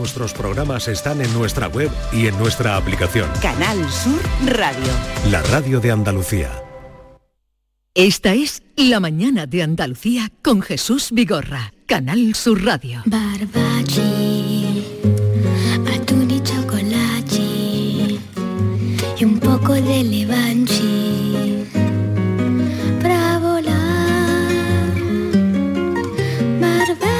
nuestros programas están en nuestra web y en nuestra aplicación. Canal Sur Radio. La radio de Andalucía. Esta es La Mañana de Andalucía con Jesús Vigorra. Canal Sur Radio. Barbate, atún y chocolate y un poco de levanchi para volar. Barbate,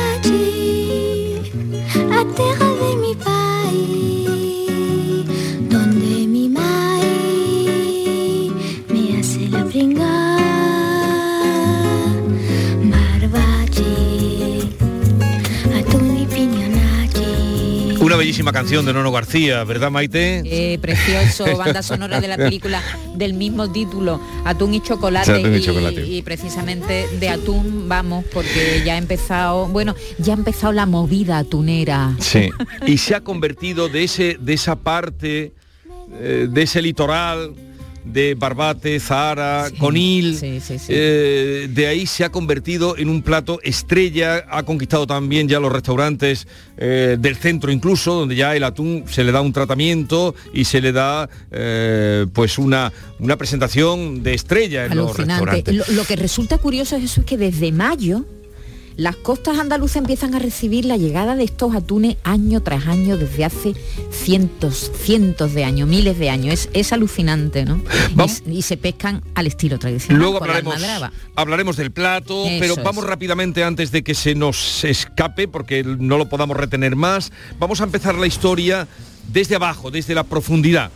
a tierra de mi país, donde mi maíz me hace la pringa. Una bellísima canción de Nono García, ¿verdad, Maite? Precioso, banda sonora de la película del mismo título, Atún y Chocolate. Atún y Chocolate. Y precisamente de atún vamos, porque ya ha empezado, bueno, ya ha empezado la movida atunera. Sí, y se ha convertido de esa parte, de ese litoral de Barbate, Zahara, sí, Conil, sí. De ahí se ha convertido en un plato estrella, ha conquistado también ya los restaurantes del centro incluso, donde ya el atún se le da un tratamiento y se le da pues una presentación de estrella en alucinante. Los restaurantes. Lo que resulta curioso, Jesús, es que desde mayo las costas andaluzas empiezan a recibir la llegada de estos atunes año tras año desde hace cientos de años, miles de años. Es alucinante, ¿no? Y se pescan al estilo tradicional. Luego hablaremos del plato, eso pero vamos rápidamente antes de que se nos escape, porque no lo podamos retener más. Vamos a empezar la historia desde abajo, desde la profundidad,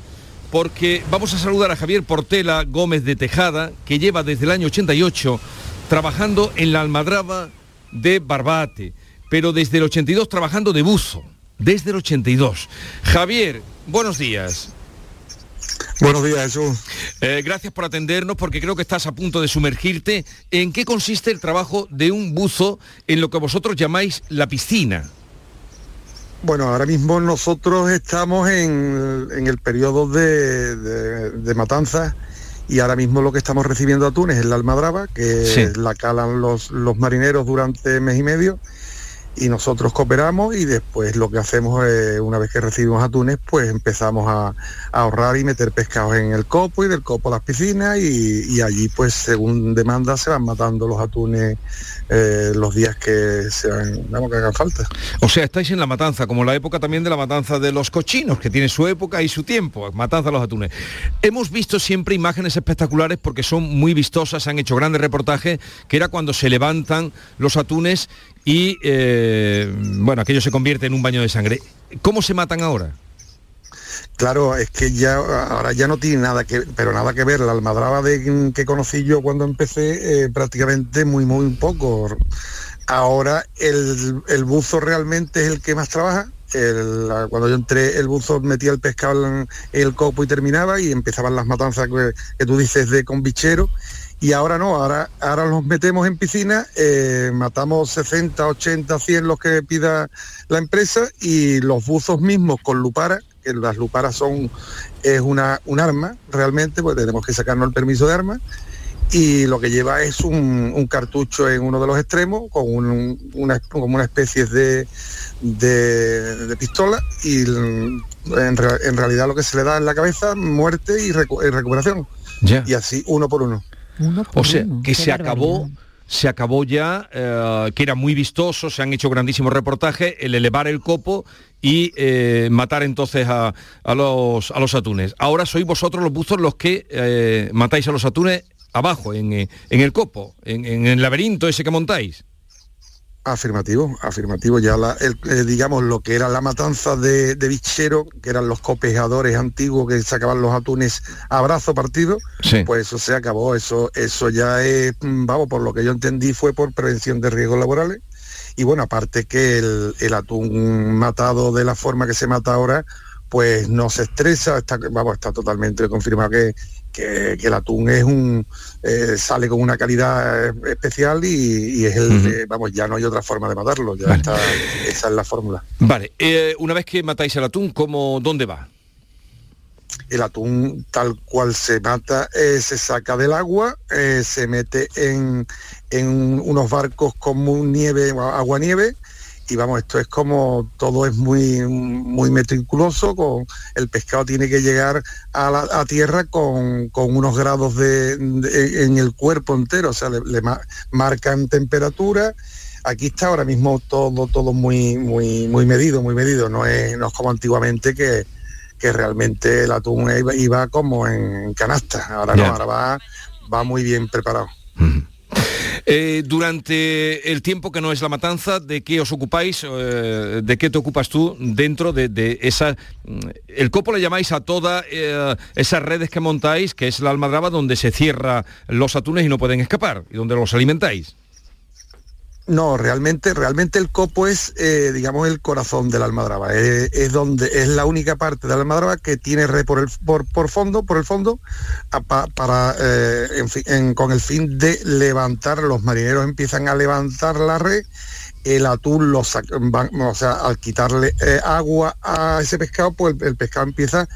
porque vamos a saludar a Javier Portela Gómez de Tejada, que lleva desde el año 88 trabajando en la Almadraba de Barbate, pero desde el 82 trabajando de buzo, desde el 82. Javier, buenos días. Buenos días, Jesús. Gracias por atendernos, porque creo que estás a punto de sumergirte. ¿En qué consiste el trabajo de un buzo en lo que vosotros llamáis la piscina? Bueno, ahora mismo nosotros estamos en el periodo de matanzas. Y ahora mismo lo que estamos recibiendo atunes es la almadraba, que sí, la calan los marineros durante mes y medio, y nosotros cooperamos, y después lo que hacemos es, una vez que recibimos atunes, pues empezamos a ahorrar y meter pescados en el copo, y del copo a las piscinas, y allí pues según demanda se van matando los atunes los días que hagan falta. O sea, estáis en la matanza, como la época también de la matanza de los cochinos, que tiene su época y su tiempo, matanza de los atunes. Hemos visto siempre imágenes espectaculares porque son muy vistosas, se han hecho grandes reportajes, que era cuando se levantan los atunes y bueno, aquello se convierte en un baño de sangre. ¿Cómo se matan ahora? Claro, es que ahora ya no tiene nada que ver. La almadraba que conocí yo cuando empecé, prácticamente muy, muy poco. Ahora el buzo realmente es el que más trabaja. Cuando yo entré, el buzo metía el pescado en el copo y terminaba, y empezaban las matanzas que tú dices con bichero. Y ahora no, ahora los metemos en piscina, matamos 60, 80, 100 los que pida la empresa, y los buzos mismos con lupara, que las luparas es un arma realmente, pues tenemos que sacarnos el permiso de arma, y lo que lleva es un cartucho en uno de los extremos, con una especie de pistola, y en realidad lo que se le da en la cabeza, muerte y recuperación, yeah. Y así uno por uno. O sea, que se acabó ya, que era muy vistoso, se han hecho grandísimos reportajes, el elevar el copo y matar entonces a los atunes. Ahora sois vosotros los buzos los que matáis a los atunes abajo, en el copo, en el laberinto ese que montáis. Afirmativo, ya digamos lo que era la matanza de bichero, que eran los copejadores antiguos que sacaban los atunes a brazo partido, sí. Pues eso se acabó, eso ya es, vamos, por lo que yo entendí fue por prevención de riesgos laborales, y bueno, aparte que el atún matado de la forma que se mata ahora, pues no se estresa, está totalmente confirmado que el atún es sale con una calidad especial y es el ya no hay otra forma de matarlo, ya vale. Esa es la fórmula. Vale, una vez que matáis el atún, ¿dónde va? El atún tal cual se mata, se saca del agua, se mete en unos barcos con agua nieve, y vamos, esto es como, todo es muy, muy meticuloso, con, el pescado tiene que llegar a la a tierra con unos grados de en el cuerpo entero, o sea, le marcan temperatura. Aquí está ahora mismo todo muy medido, no es como antiguamente que realmente el atún iba como en canasta, ahora yeah. No, ahora va muy bien preparado. Mm-hmm. Durante el tiempo que no es la matanza, ¿de qué os ocupáis? ¿De qué te ocupas tú dentro de esa? El copo le llamáis a todas esas redes que montáis, que es la almadraba, donde se cierra los atunes y no pueden escapar, y donde los alimentáis. No, realmente el copo es, digamos, el corazón de la almadraba. Es donde es la única parte de la almadraba que tiene red por el fondo, con el fin de levantar. Los marineros empiezan a levantar la red. El atún al quitarle agua a ese pescado, pues el pescado empieza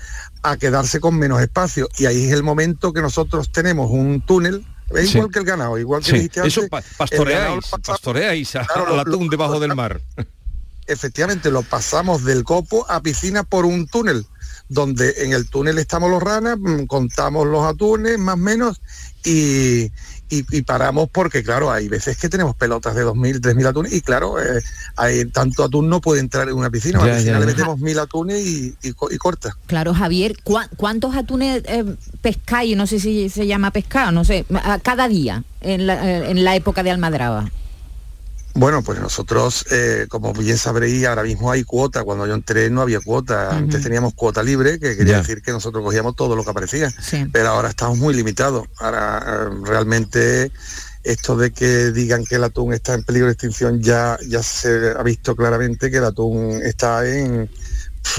a quedarse con menos espacio. Y ahí es el momento que nosotros tenemos un túnel. Es igual que el ganado, igual que dijiste antes. Eso pastoreáis al atún debajo del mar. Efectivamente, lo pasamos del copo a piscina por un túnel, donde en el túnel estamos los ranas, contamos los atunes, más o menos, y paramos porque, claro, hay veces que tenemos pelotas de 2.000, 3.000 atunes, y claro, hay tanto atún no puede entrar en una piscina, le metemos 1.000 atunes y corta. Claro, Javier, ¿cuántos atunes pescáis? No sé si se llama pescado, no sé, cada día, en la época de almadraba. Bueno, pues nosotros, como bien sabréis, ahora mismo hay cuota. Cuando yo entré no había cuota. Uh-huh. Antes teníamos cuota libre, que quería decir que nosotros cogíamos todo lo que aparecía. Sí. Pero ahora estamos muy limitados. Ahora realmente esto de que digan que el atún está en peligro de extinción, ya se ha visto claramente que el atún está en...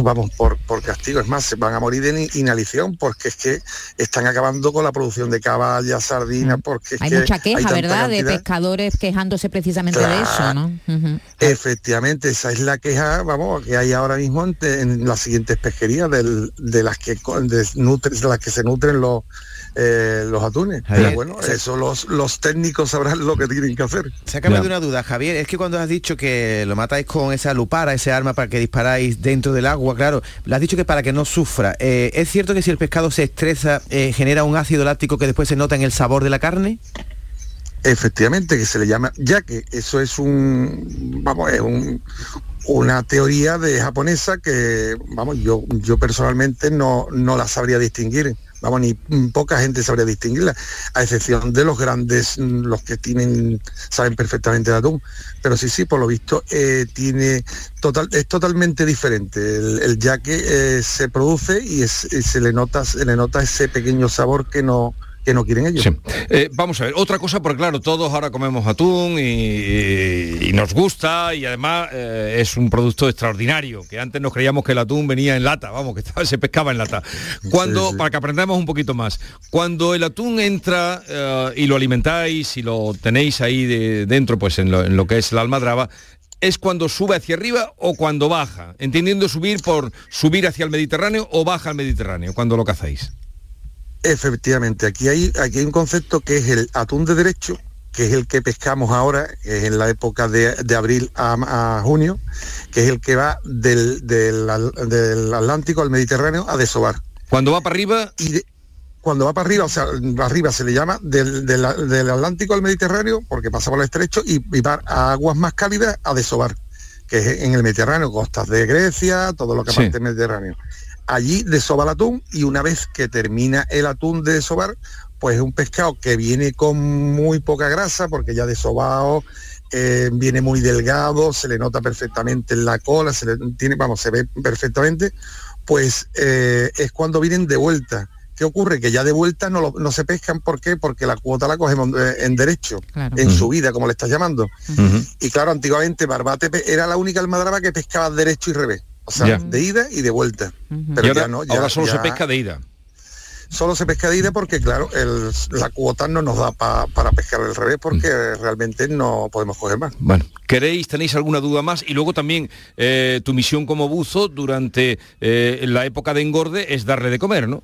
Vamos, por castigo, es más, se van a morir de inhalación, porque es que están acabando con la producción de caballa, sardinas, porque es mucha queja, ¿verdad?, cantidad de pescadores quejándose precisamente de eso, ¿no? Uh-huh. Efectivamente, esa es la queja, vamos, que hay ahora mismo en las siguientes pesquerías de las que se nutren los atunes. Javier, pero bueno, eso los técnicos sabrán lo que tienen que hacer. Sácame de una duda, Javier, es que cuando has dicho que lo matáis con esa lupara, ese arma para que disparáis dentro del agua, claro, le has dicho que para que no sufra, ¿es cierto que si el pescado se estresa genera un ácido láctico que después se nota en el sabor de la carne? Efectivamente, que se le llama, ya que eso es una teoría de japonesa que, vamos, yo personalmente no la sabría distinguir. Vamos, ni poca gente sabría distinguirla, a excepción de los grandes, los que saben perfectamente de atún. Pero sí, por lo visto, es totalmente diferente. El yaque se produce y se le nota ese pequeño sabor que no quieren ellos. Sí. Vamos a ver, otra cosa, porque claro, todos ahora comemos atún y nos gusta, y además es un producto extraordinario, que antes nos creíamos que el atún venía en lata, vamos, que se pescaba en lata. Para que aprendamos un poquito más, cuando el atún entra y lo alimentáis y lo tenéis ahí dentro, pues en lo que es la almadraba, ¿es cuando sube hacia arriba o cuando baja? Entendiendo subir por subir hacia el Mediterráneo o baja al Mediterráneo, cuando lo cazáis. Efectivamente, aquí hay un concepto que es el atún de derecho, que es el que pescamos ahora, que es en la época de abril a junio, que es el que va del Atlántico al Mediterráneo a desovar. Cuando va para arriba... Cuando va para arriba, o sea, arriba se le llama del Atlántico al Mediterráneo, porque pasa por el estrecho y va a aguas más cálidas a desovar, que es en el Mediterráneo, costas de Grecia, todo lo que aparte del Mediterráneo. Allí desova el atún, y una vez que termina el atún de desovar, pues es un pescado que viene con muy poca grasa, porque ya desovado, viene muy delgado, se le nota perfectamente en la cola, se ve perfectamente, pues es cuando vienen de vuelta. ¿Qué ocurre? Que ya de vuelta no se pescan. ¿Por qué? Porque la cuota la cogemos en derecho, claro, en subida, como le estás llamando. Uh-huh. Y claro, antiguamente Barbate era la única almadraba que pescaba derecho y revés. O sea, de ida y de vuelta. Uh-huh. Pero ahora, ya no. Ahora solo se pesca de ida. Solo se pesca de ida porque, claro, la cuota no nos da para pescar el revés, porque realmente no podemos coger más. Bueno, ¿tenéis alguna duda más? Y luego también tu misión como buzo durante la época de engorde es darle de comer, ¿no?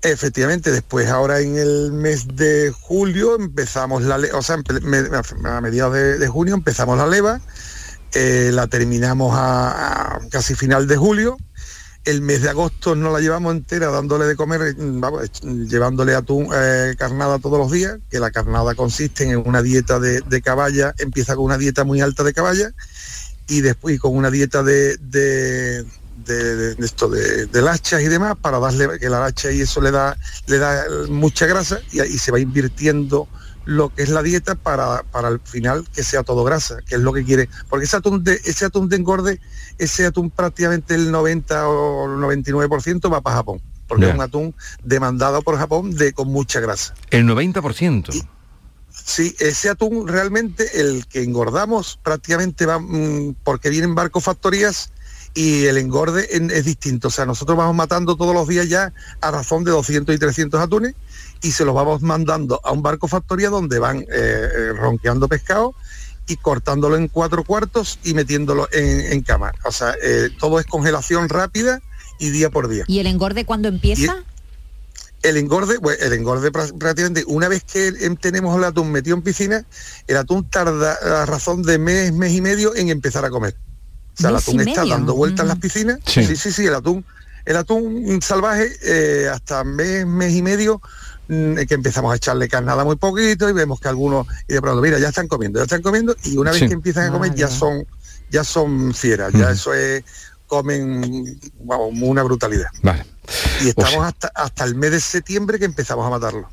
Efectivamente, después ahora en el mes de julio empezamos a mediados de junio empezamos la leva. la terminamos a casi final de julio. El mes de agosto no la llevamos entera dándole de comer, vamos, llevándole atún, carnada todos los días, que la carnada consiste en una dieta de caballa, empieza con una dieta muy alta de caballa y después con una dieta de lachas y demás, para darle, que la lacha y eso le da mucha grasa, y ahí se va invirtiendo lo que es la dieta para al final que sea todo grasa, que es lo que quiere, porque ese atún de engorde, ese atún prácticamente el 90 o el 99% va para Japón, porque es un atún demandado por Japón con mucha grasa. El 90%. Sí, ese atún realmente, el que engordamos prácticamente va, porque vienen barcos factorías y el engorde es distinto, o sea, nosotros vamos matando todos los días ya a razón de 200 y 300 atunes y se los vamos mandando a un barco factoría donde van ronqueando pescado y cortándolo en 4 cuartos y metiéndolo en cama, o sea, todo es congelación rápida y día por día. ¿Y el engorde cuándo empieza? El engorde prácticamente, una vez que tenemos el atún metido en piscina, el atún tarda a razón de mes y medio en empezar a comer. O sea, el atún está dando vueltas en las piscinas. Sí, sí, sí, sí, el atún salvaje hasta mes y medio, que empezamos a echarle carnada muy poquito y vemos que algunos, y de pronto, mira, ya están comiendo, y una vez que empiezan a comer ya son fieras, ya eso es, comen, vamos, una brutalidad. Vale. Y estamos hasta el mes de septiembre que empezamos a matarlo.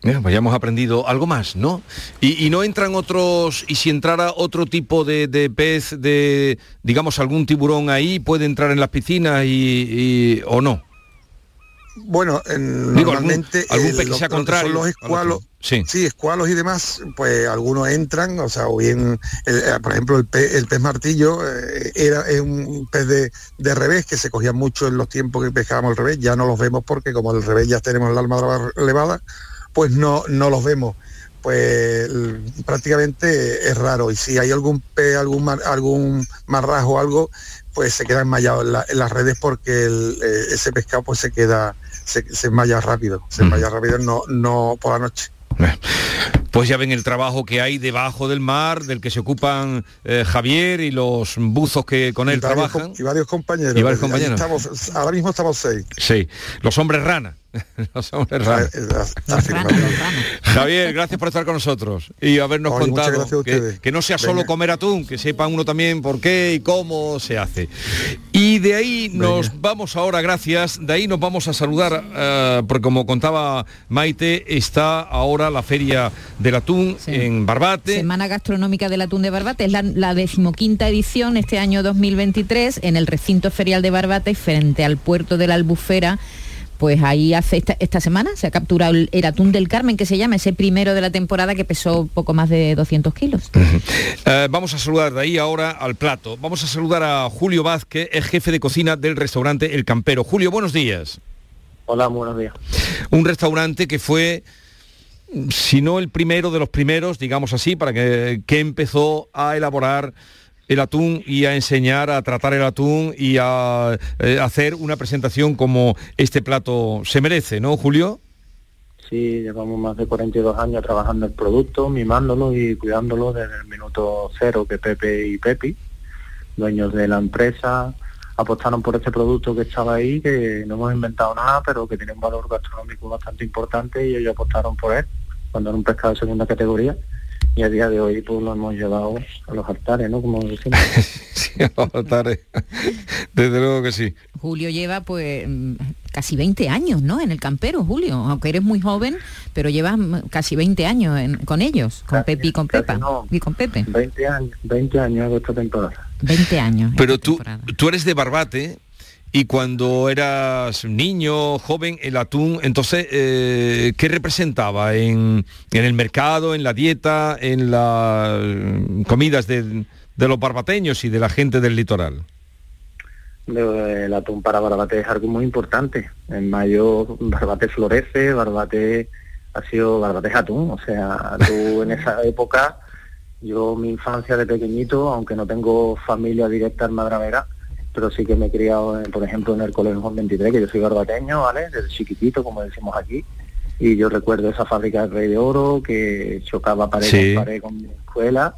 Pues ya hemos aprendido algo más, ¿no? Y no entran otros, y si entrara otro tipo de pez, de, digamos, algún tiburón ahí, ¿puede entrar en las piscinas y o no? Bueno, normalmente algún son los escualos, sí, escualos y demás, pues algunos entran, o sea, o bien, por ejemplo, el pez martillo es un pez de revés que se cogía mucho en los tiempos que pescábamos el revés, ya no los vemos porque como el revés ya tenemos la almadraba elevada, pues no los vemos, pues prácticamente es raro, y si hay algún pez, algún marrajo o algo, pues se queda enmayado en las redes, porque ese pescado pues se enmaya rápido, no por la noche. Pues ya ven el trabajo que hay debajo del mar, del que se ocupan Javier y los buzos que con él trabajan. Y varios compañeros. Ahora mismo estamos 6. Sí, los hombres rana. Los hombres rana. Javier, gracias por estar con nosotros y habernos contado que no sea solo comer atún, que sepa uno también por qué y cómo se hace. Y de ahí nos vamos ahora, gracias, de ahí nos vamos a saludar, porque como contaba Maite, está ahora la feria del atún en Barbate. Semana gastronómica del atún de Barbate, es la 15ª edición este año 2023 en el recinto ferial de Barbate, frente al puerto de la Albufera. Pues ahí esta semana se ha capturado el atún del Carmen, que se llama, ese primero de la temporada, que pesó poco más de 200 kilos. Vamos a saludar de ahí ahora al plato. Vamos a saludar a Julio Vázquez, el jefe de cocina del restaurante El Campero. Julio, buenos días. Hola, buenos días. Un restaurante que fue, si no el primero de los primeros, digamos así, para que empezó a elaborar el atún y a enseñar a tratar el atún y a hacer una presentación como este plato se merece, ¿no, Julio? Sí, llevamos más de 42 años trabajando el producto, mimándolo y cuidándolo desde el minuto cero, que Pepe y Pepi, dueños de la empresa, apostaron por este producto que estaba ahí, que no hemos inventado nada, pero que tiene un valor gastronómico bastante importante, y ellos apostaron por él cuando era un pescado de segunda categoría. Y a día de hoy pues lo hemos llevado a los altares, ¿no? Como decimos. Sí, a los altares. Desde luego que sí. Julio lleva pues casi 20 años, ¿no? En El Campero, Julio. Aunque eres muy joven, pero llevas casi 20 años con ellos, con Pepi y con Pepa. No, y con Pepe. 20 años de esta temporada. 20 años. Pero tú eres de Barbate. Y cuando eras niño, joven, el atún, entonces, ¿qué representaba en el mercado, en la dieta, en las comidas de los barbateños y de la gente del litoral? El atún para Barbate es algo muy importante. En mayo Barbate florece, Barbate es atún. O sea, tú en esa época, yo mi infancia de pequeñito, aunque no tengo familia directa almadravera, pero sí que me he criado, por ejemplo, en el Colegio Juan 23, que yo soy barbateño, ¿vale? Desde chiquitito, como decimos aquí, y yo recuerdo esa fábrica del Rey de Oro, que chocaba pared con pared con mi escuela,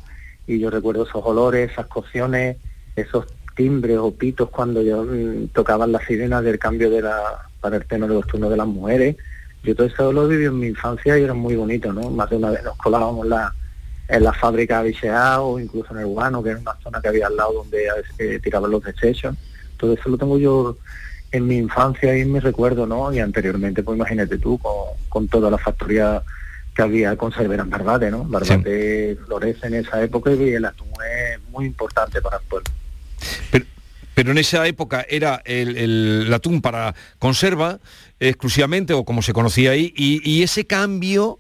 y yo recuerdo esos olores, esas cocciones, esos timbres o pitos cuando yo tocaban las sirenas del cambio de para el tenor de los turnos de las mujeres. Yo todo eso lo viví en mi infancia y era muy bonito, ¿no? Más de una vez nos colábamos en la fábrica de bicheado, o incluso en el guano, que era una zona que había al lado donde tiraban los desechos. Todo eso lo tengo yo en mi infancia y en mis recuerdos, ¿no? Y anteriormente, pues imagínate tú, con toda la factoría que había conservera en Barbate, ¿no? Barbate sí florece en esa época y el atún es muy importante para el pueblo. Pero en esa época era el atún para conserva exclusivamente, o como se conocía ahí, y ese cambio,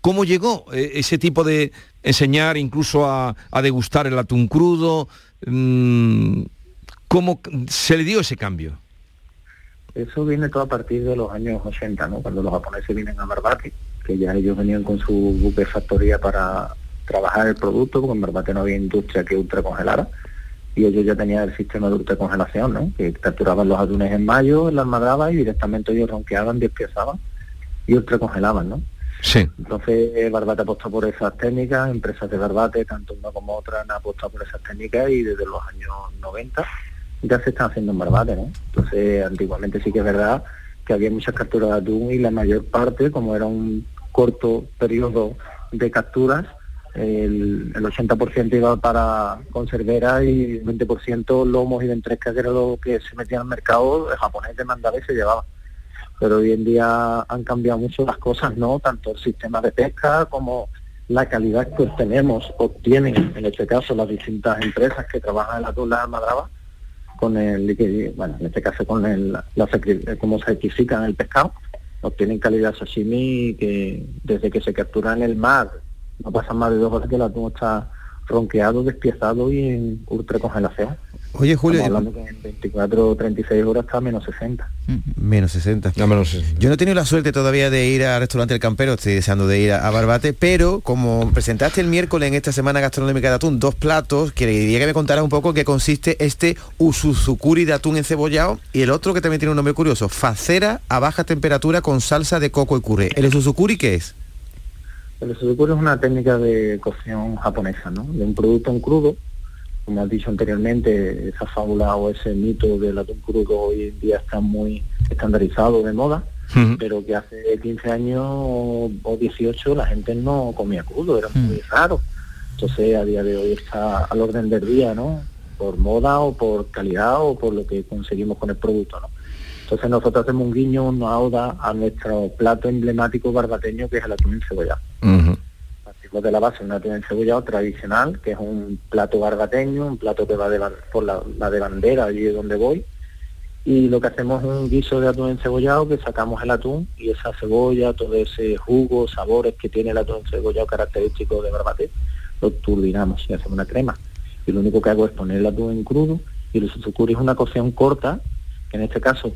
¿cómo llegó? Ese tipo de enseñar incluso a degustar el atún crudo, ¿cómo se le dio ese cambio? Eso viene todo a partir de los años 80, ¿no? Cuando los japoneses vienen a Barbate, que ya ellos venían con su buque factoría para trabajar el producto, porque en Barbate no había industria que ultracongelara, y ellos ya tenían el sistema de ultracongelación, ¿no? Que capturaban los atunes en mayo, en la Almadraba, y directamente ellos ronqueaban, despiezaban y ultracongelaban, ¿no? Sí. Entonces Barbate apostó por esas técnicas, empresas de Barbate, tanto una como otra, han apostado por esas técnicas, y desde los años 90... ya se están haciendo en Barbate, ¿no? Entonces, antiguamente sí que es verdad que había muchas capturas de atún y la mayor parte, como era un corto periodo de capturas, el 80% iba para conserveras y el 20% lomos y ventrescas, que era lo que se metía al mercado, el japonés demandaba y se llevaba. Pero hoy en día han cambiado mucho las cosas, ¿no? Tanto el sistema de pesca como la calidad que obtienen, en este caso, las distintas empresas que trabajan en la atún, la Almadraba, con el, bueno, en este caso con cómo se sacrifican el pescado, obtienen calidad sashimi, que desde que se captura en el mar, no pasan más de 2 horas que el atún está ronqueado, despiezado y en ultracongelación. Oye, Julio, estamos hablando que en 24 o 36 horas está a menos 60. Menos 60. No, menos 60. Yo no he tenido la suerte todavía de ir al restaurante El Campero, estoy deseando de ir a Barbate, pero como presentaste el miércoles en esta semana gastronómica de atún, 2 platos, quería que me contaras un poco qué consiste este usuzukuri de atún encebollado y el otro que también tiene un nombre curioso, facera a baja temperatura con salsa de coco y curry. ¿El usuzukuri qué es? El usuzukuri es una técnica de cocción japonesa, ¿no? De un producto en crudo. Como has dicho anteriormente, esa fábula o ese mito del atún crudo hoy en día está muy estandarizado, de moda, pero que hace 15 años o 18 la gente no comía crudo, era muy raro. Entonces a día de hoy está al orden del día, ¿no? Por moda o por calidad o por lo que conseguimos con el producto, ¿no? Entonces nosotros hacemos un guiño, una oda a nuestro plato emblemático barbateño, que es el atún encebollado. De la base, un atún encebollado tradicional, que es un plato barbateño, un plato que va por la de bandera, allí es donde voy, y lo que hacemos es un guiso de atún encebollado, que sacamos el atún y esa cebolla, todo ese jugo, sabores que tiene el atún encebollado característico de Barbate, lo turbinamos y hacemos una crema, y lo único que hago es poner el atún en crudo, y el usuzukuri es una cocción corta, que en este caso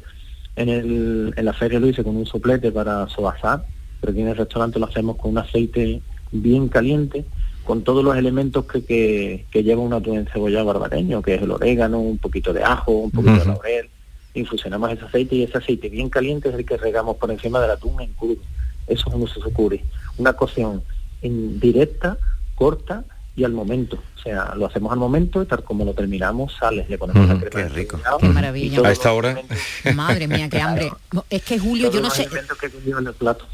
en la feria lo hice con un soplete para sobasar, pero aquí en el restaurante lo hacemos con un aceite bien caliente, con todos los elementos que lleva un atún encebollado barbateño, que es el orégano, un poquito de ajo, un poquito de laurel. Infusionamos ese aceite, y ese aceite bien caliente es el que regamos por encima del atún en crudo. Eso es un usuzukuri, una cocción directa, corta y al momento. O sea, lo hacemos al momento y tal como lo terminamos sales, le ponemos la crema. Qué rico. Qué maravilla. A esta hora. Madre mía, qué hambre. Es que Julio, yo no sé.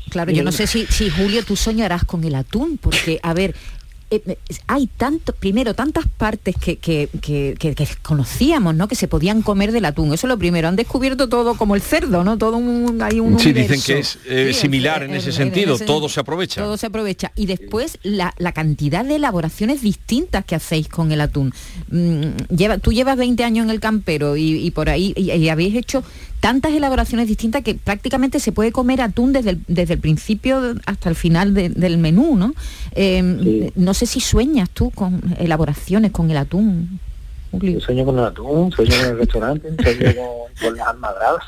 Claro, yo no sé si Julio tú soñarás con el atún, porque a ver, hay tantas partes que conocíamos, ¿no? Que se podían comer del atún. Eso es lo primero. Han descubierto todo, como el cerdo, ¿no? Todo hay un universo. Sí, dicen que es similar en ese sentido. Todo se aprovecha. Todo se aprovecha. Y después la cantidad de elaboraciones distintas que hacéis con el atún. Tú llevas 20 años en El Campero y por ahí y habéis hecho tantas elaboraciones distintas que prácticamente se puede comer atún desde el principio hasta el final del menú, ¿no? Sí. No sé si sueñas tú con elaboraciones con el atún. Yo sueño con el atún, sueño con el restaurante, sueño con las almadrabas.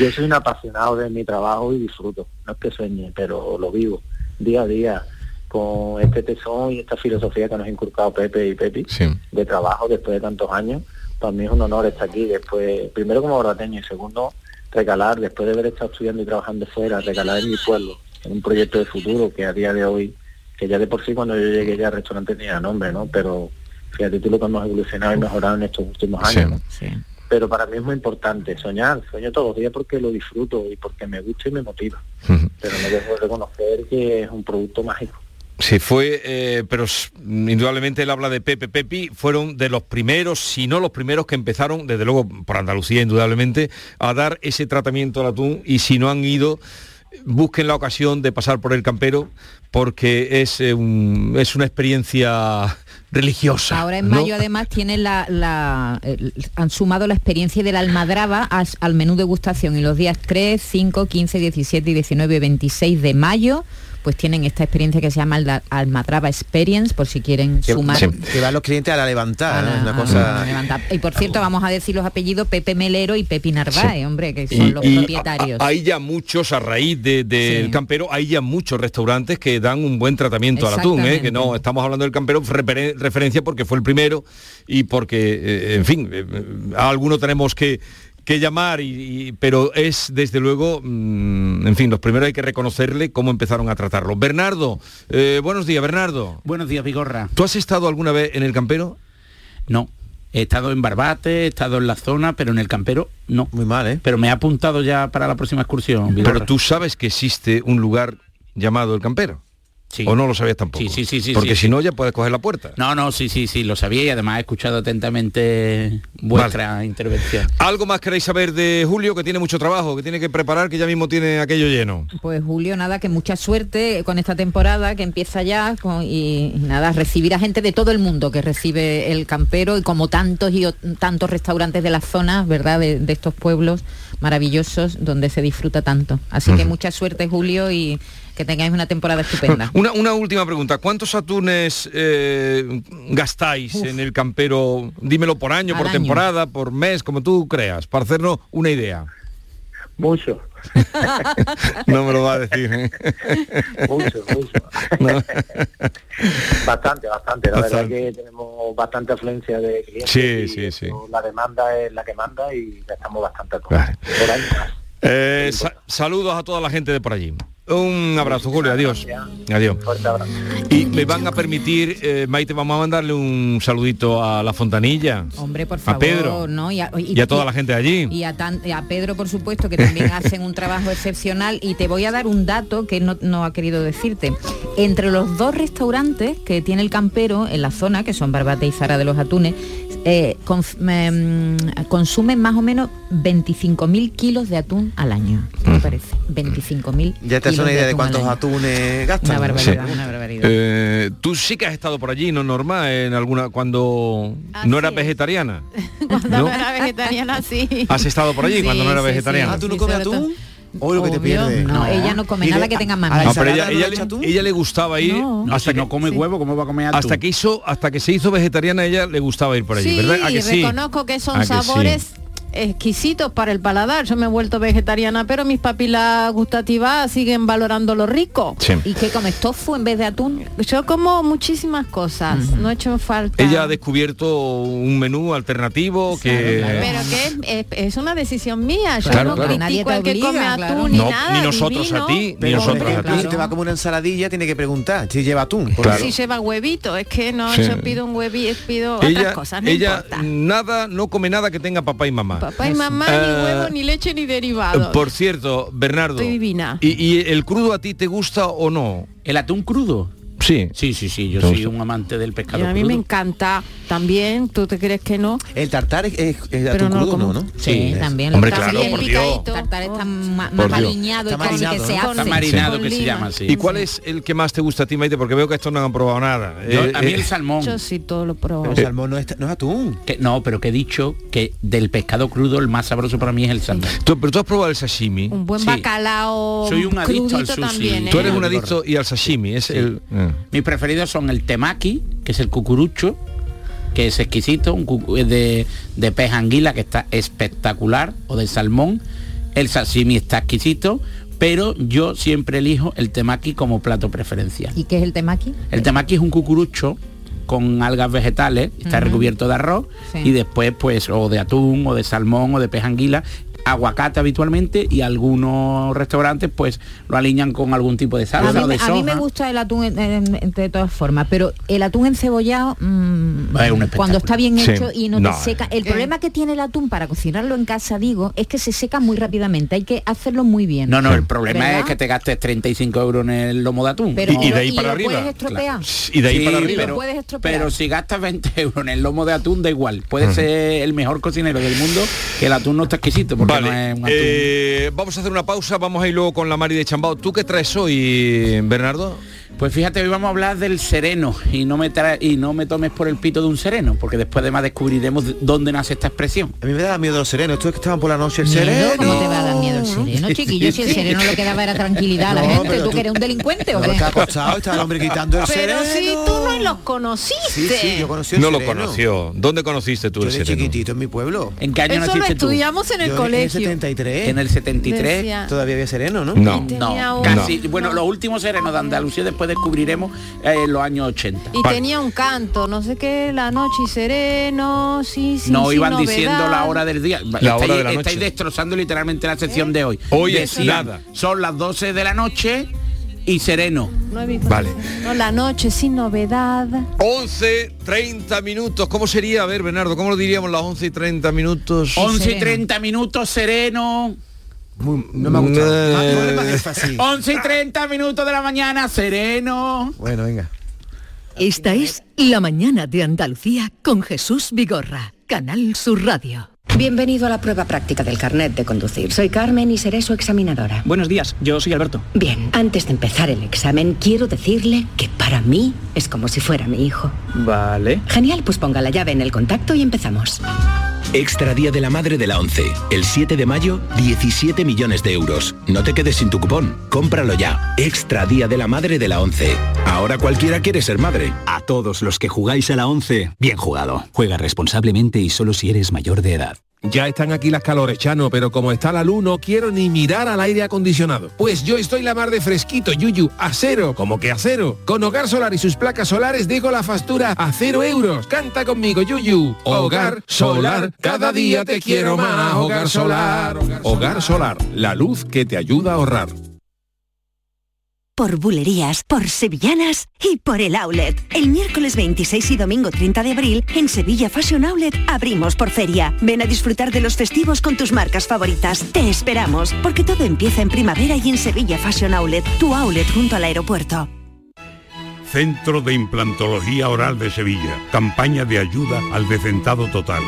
Yo soy un apasionado de mi trabajo y disfruto. No es que sueñe, pero lo vivo día a día con este tesón y esta filosofía que nos ha inculcado Pepe y Pepi de trabajo después de tantos años. Para mí es un honor estar aquí, después, primero como barbateño y segundo, regalar, después de haber estado estudiando y trabajando fuera, regalar en mi pueblo, en un proyecto de futuro que a día de hoy que ya de por sí cuando yo llegué ya al restaurante tenía nombre, ¿no? Pero fíjate tú lo que hemos evolucionado y mejorado en estos últimos años. Sí, sí. Pero para mí es muy importante soñar, sueño todos los días porque lo disfruto y porque me gusta y me motiva. Pero no debo reconocer que es un producto mágico. Sí, fue, pero indudablemente él habla de Pepe. Pepi fueron de los primeros, si no los primeros, que empezaron, desde luego por Andalucía indudablemente, a dar ese tratamiento al atún, y si no han ido, busquen la ocasión de pasar por El Campero, porque es una experiencia religiosa. Ahora en mayo, ¿no? Además tienen han sumado la experiencia de la Almadraba al menú degustación, y los días 3, 5, 15, 17, 19 y 26 de mayo pues tienen esta experiencia que se llama la Almadraba Experience, por si quieren sumar. Que van los clientes a la levantada, ¿no? Una cosa... levantada. Y por cierto, vamos a decir los apellidos, Pepe Melero y Pepi Narváez, sí. Hombre, que son los propietarios. Hay ya muchos, a raíz de El Campero, hay ya muchos restaurantes que dan un buen tratamiento al atún, que no estamos hablando del Campero, referencia porque fue el primero y porque, en fin, a alguno tenemos que llamar, pero es desde luego, en fin, los primeros hay que reconocerle cómo empezaron a tratarlo. Bernardo, buenos días, Bernardo. Buenos días, Vigorra. ¿Tú has estado alguna vez en El Campero? No, he estado en Barbate, he estado en la zona, pero en El Campero no. Muy mal, ¿eh? Pero me he apuntado ya para la próxima excursión, Vigorra. Pero tú sabes que existe un lugar llamado El Campero. Sí. ¿O no lo sabías tampoco? Sí. Porque sí, si no, ya puedes coger la puerta. No, sí, lo sabía, y además he escuchado atentamente vuestra intervención. ¿Algo más queréis saber de Julio, que tiene mucho trabajo, que tiene que preparar, que ya mismo tiene aquello lleno? Pues Julio, nada, que mucha suerte con esta temporada que empieza ya, y nada, recibir a gente de todo el mundo que recibe El Campero, y como tantos y tantos restaurantes de las zonas, ¿verdad?, de estos pueblos maravillosos donde se disfruta tanto. Así que mucha suerte, Julio, y que tengáis una temporada estupenda. Una última pregunta. ¿Cuántos atunes gastáis en El Campero? Dímelo por año, por temporada, por mes, como tú creas, para hacernos una idea. Mucho. No me lo va a decir, ¿eh? Mucho. No. Bastante. La verdad que tenemos bastante afluencia de clientes. Sí. La demanda es la que manda y gastamos bastante. Por ahí. Saludos a toda la gente de por allí. Un abrazo, Julio, adiós. Fuerte abrazo. Y me van a permitir, Maite, vamos a mandarle un saludito a la Fontanilla. Hombre, por favor. A Pedro, ¿no? y a toda la gente de allí. Y a Pedro, por supuesto, que también hacen un trabajo excepcional. Y te voy a dar un dato que no ha querido decirte. Entre los dos restaurantes que tiene El Campero en la zona, que son Barbate y Zahara de los Atunes, consumen más o menos 25.000 kilos de atún al año. ¿Qué te parece? 25.000. Ya te hace una idea de cuántos atunes gastan. Una barbaridad. Tú sí que has estado por allí, ¿no, Norma? En alguna, cuando no era vegetariana. Cuando no era vegetariana, sí. ¿Has estado por allí cuando no era vegetariana? ¿Tú no comes atún? Obvio que te pierdes. No, ella no come nada que tenga más. No, pero ella le gustaba ir, hasta que no come huevo, ¿cómo va a comer atún? Hasta que se hizo vegetariana, ella le gustaba ir por allí, ¿verdad? ¿A que sí? Reconozco que son sabores exquisitos para el paladar. Yo me he vuelto vegetariana, pero mis papilas gustativas siguen valorando lo rico. Sí. ¿Y qué comes? ¿Tofu en vez de atún? Yo como muchísimas cosas, no he hecho falta. Ella ha descubierto un menú alternativo que... Claro. Pero que es una decisión mía, yo no critico al que come atún, ni nada. Ni nosotros a ti, ni nosotros a ti. Si te va como una ensaladilla, tiene que preguntar si lleva atún. Si lleva huevito, es que no, yo pido un huevito, pido otras cosas, no importa. Nada, no come nada que tenga papá y mamá. Papá y mamá, ni huevo, ni leche, ni derivados. Por cierto, Bernardo, estoy divina. ¿Y el crudo a ti te gusta o no? ¿El atún crudo? Sí, yo soy un amante del pescado crudo. A mí me encanta también, ¿tú te crees que no? El tartar es atún crudo, ¿no? Sí, también. Hombre, claro, por Dios. El tartar está mariñado y casi que se hace. Está marinado, que se llama así. ¿Y cuál es el que más te gusta a ti, Maite? Porque veo que estos no han probado nada. A mí el salmón. Yo sí todo lo probado. El salmón no es atún. No, pero que he dicho que del pescado crudo el más sabroso para mí es el salmón. Pero tú has probado el sashimi. Un buen bacalao. Soy un adicto al sushi. Tú eres un adicto y al sashimi. Es el... Mis preferidos son el temaki, que es el cucurucho, que es exquisito, de pez anguila, que está espectacular, o de salmón. El sashimi está exquisito, pero yo siempre elijo el temaki como plato preferencial. ¿Y qué es el temaki? El temaki es un cucurucho con algas vegetales, está recubierto de arroz, y después pues o de atún, o de salmón, o de pez anguila, aguacate habitualmente, y algunos restaurantes pues lo alinean con algún tipo de salsa o de soja. A mí me gusta el atún de todas formas, pero el atún encebollado cuando está bien hecho y no te seca. El problema que tiene el atún para cocinarlo en casa, digo, es que se seca muy rápidamente, hay que hacerlo muy bien. No, el problema, ¿verdad?, es que te gastes €35 en el lomo de atún. Pero, y de ahí para arriba. Y de ahí para arriba. Pero si gastas €20 en el lomo de atún, da igual. Puede ser el mejor cocinero del mundo, que el atún no está exquisito. Porque vale, no es un atún. Vamos a hacer una pausa, vamos a ir luego con la Mari de Chambao. ¿Tú qué traes hoy, Bernardo? Pues fíjate, hoy vamos a hablar del sereno, y no me tomes por el pito de un sereno, porque después además descubriremos dónde nace esta expresión. A mí me daba miedo los serenos, tú es que estaban por la noche el sereno. ¿Cómo te va a dar miedo el sereno, chiquillo? Si el sereno lo que daba era tranquilidad a la gente, ¿tú que eres un delincuente o qué? Está acostado, está el hombre gritando el sereno. Pero si tú no los conociste. Sí, yo conocí el sereno. No lo conoció. ¿Dónde conociste tú el sereno? Yo era chiquitito en mi pueblo. ¿En qué año naciste tú? Eso lo estudiamos en el colegio. En el 73. En el 73. Decía... Todavía había sereno, ¿no? No. Casi. Bueno, los últimos serenos de Andalucía después descubriremos los años 80. Y tenía un canto, no sé qué, la noche y sereno, sí, no, iban novedad, diciendo la hora del día. Estáis destrozando literalmente la sección de hoy. Hoy decían, es nada. Son las 12 de la noche y sereno. No he visto vale. No, la noche sin novedad. 11:30 minutos. ¿Cómo sería? A ver, Bernardo, ¿cómo lo diríamos las 11:30 minutos? 11:30 minutos sereno. Muy, no me ha gustado. 11:30 minutos de la mañana, sereno. Bueno, venga. Esta es La Mañana de Andalucía con Jesús Vigorra, Canal Sur Radio. Bienvenido a la prueba práctica del carnet de conducir. Soy Carmen y seré su examinadora. Buenos días, yo soy Alberto. Bien, antes de empezar el examen, quiero decirle que para mí es como si fuera mi hijo. Vale. Genial, pues ponga la llave en el contacto y empezamos. Extra Día de la Madre de la ONCE. El 7 de mayo, 17 millones de euros. No te quedes sin tu cupón. Cómpralo ya. Extra Día de la Madre de la ONCE. Ahora cualquiera quiere ser madre. A todos los que jugáis a la ONCE, bien jugado. Juega responsablemente y solo si eres mayor de edad. Ya están aquí las calores, Chano, pero como está la luz no quiero ni mirar al aire acondicionado. Pues yo estoy la mar de fresquito, Yuyu, a cero, como que a cero. Con Hogar Solar y sus placas solares digo la factura a €0. Canta conmigo, Yuyu. Hogar Solar, cada día te quiero más. Hogar Solar. Hogar Solar, la luz que te ayuda a ahorrar. Por bulerías, por sevillanas y por el outlet. El miércoles 26 y domingo 30 de abril en Sevilla Fashion Outlet abrimos por feria. Ven a disfrutar de los festivos con tus marcas favoritas. Te esperamos, porque todo empieza en primavera y en Sevilla Fashion Outlet, tu outlet junto al aeropuerto. Centro de Implantología Oral de Sevilla. Campaña de ayuda al desentado total.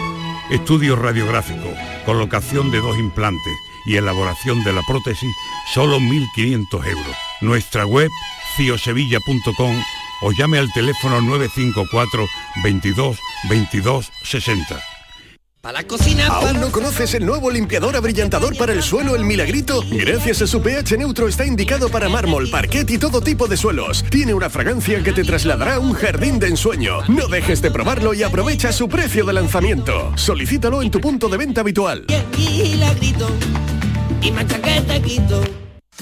Estudio radiográfico, colocación de 2 implantes y elaboración de la prótesis, solo 1.500 euros. Nuestra web, ciosevilla.com, o llame al teléfono 954 22 22 60. Para la cocina. ¿Aún no conoces el nuevo limpiador abrillantador para el suelo El Milagrito? Gracias a su pH neutro está indicado para mármol, parquet y todo tipo de suelos. Tiene una fragancia que te trasladará a un jardín de ensueño. No dejes de probarlo y aprovecha su precio de lanzamiento. Solicítalo en tu punto de venta habitual.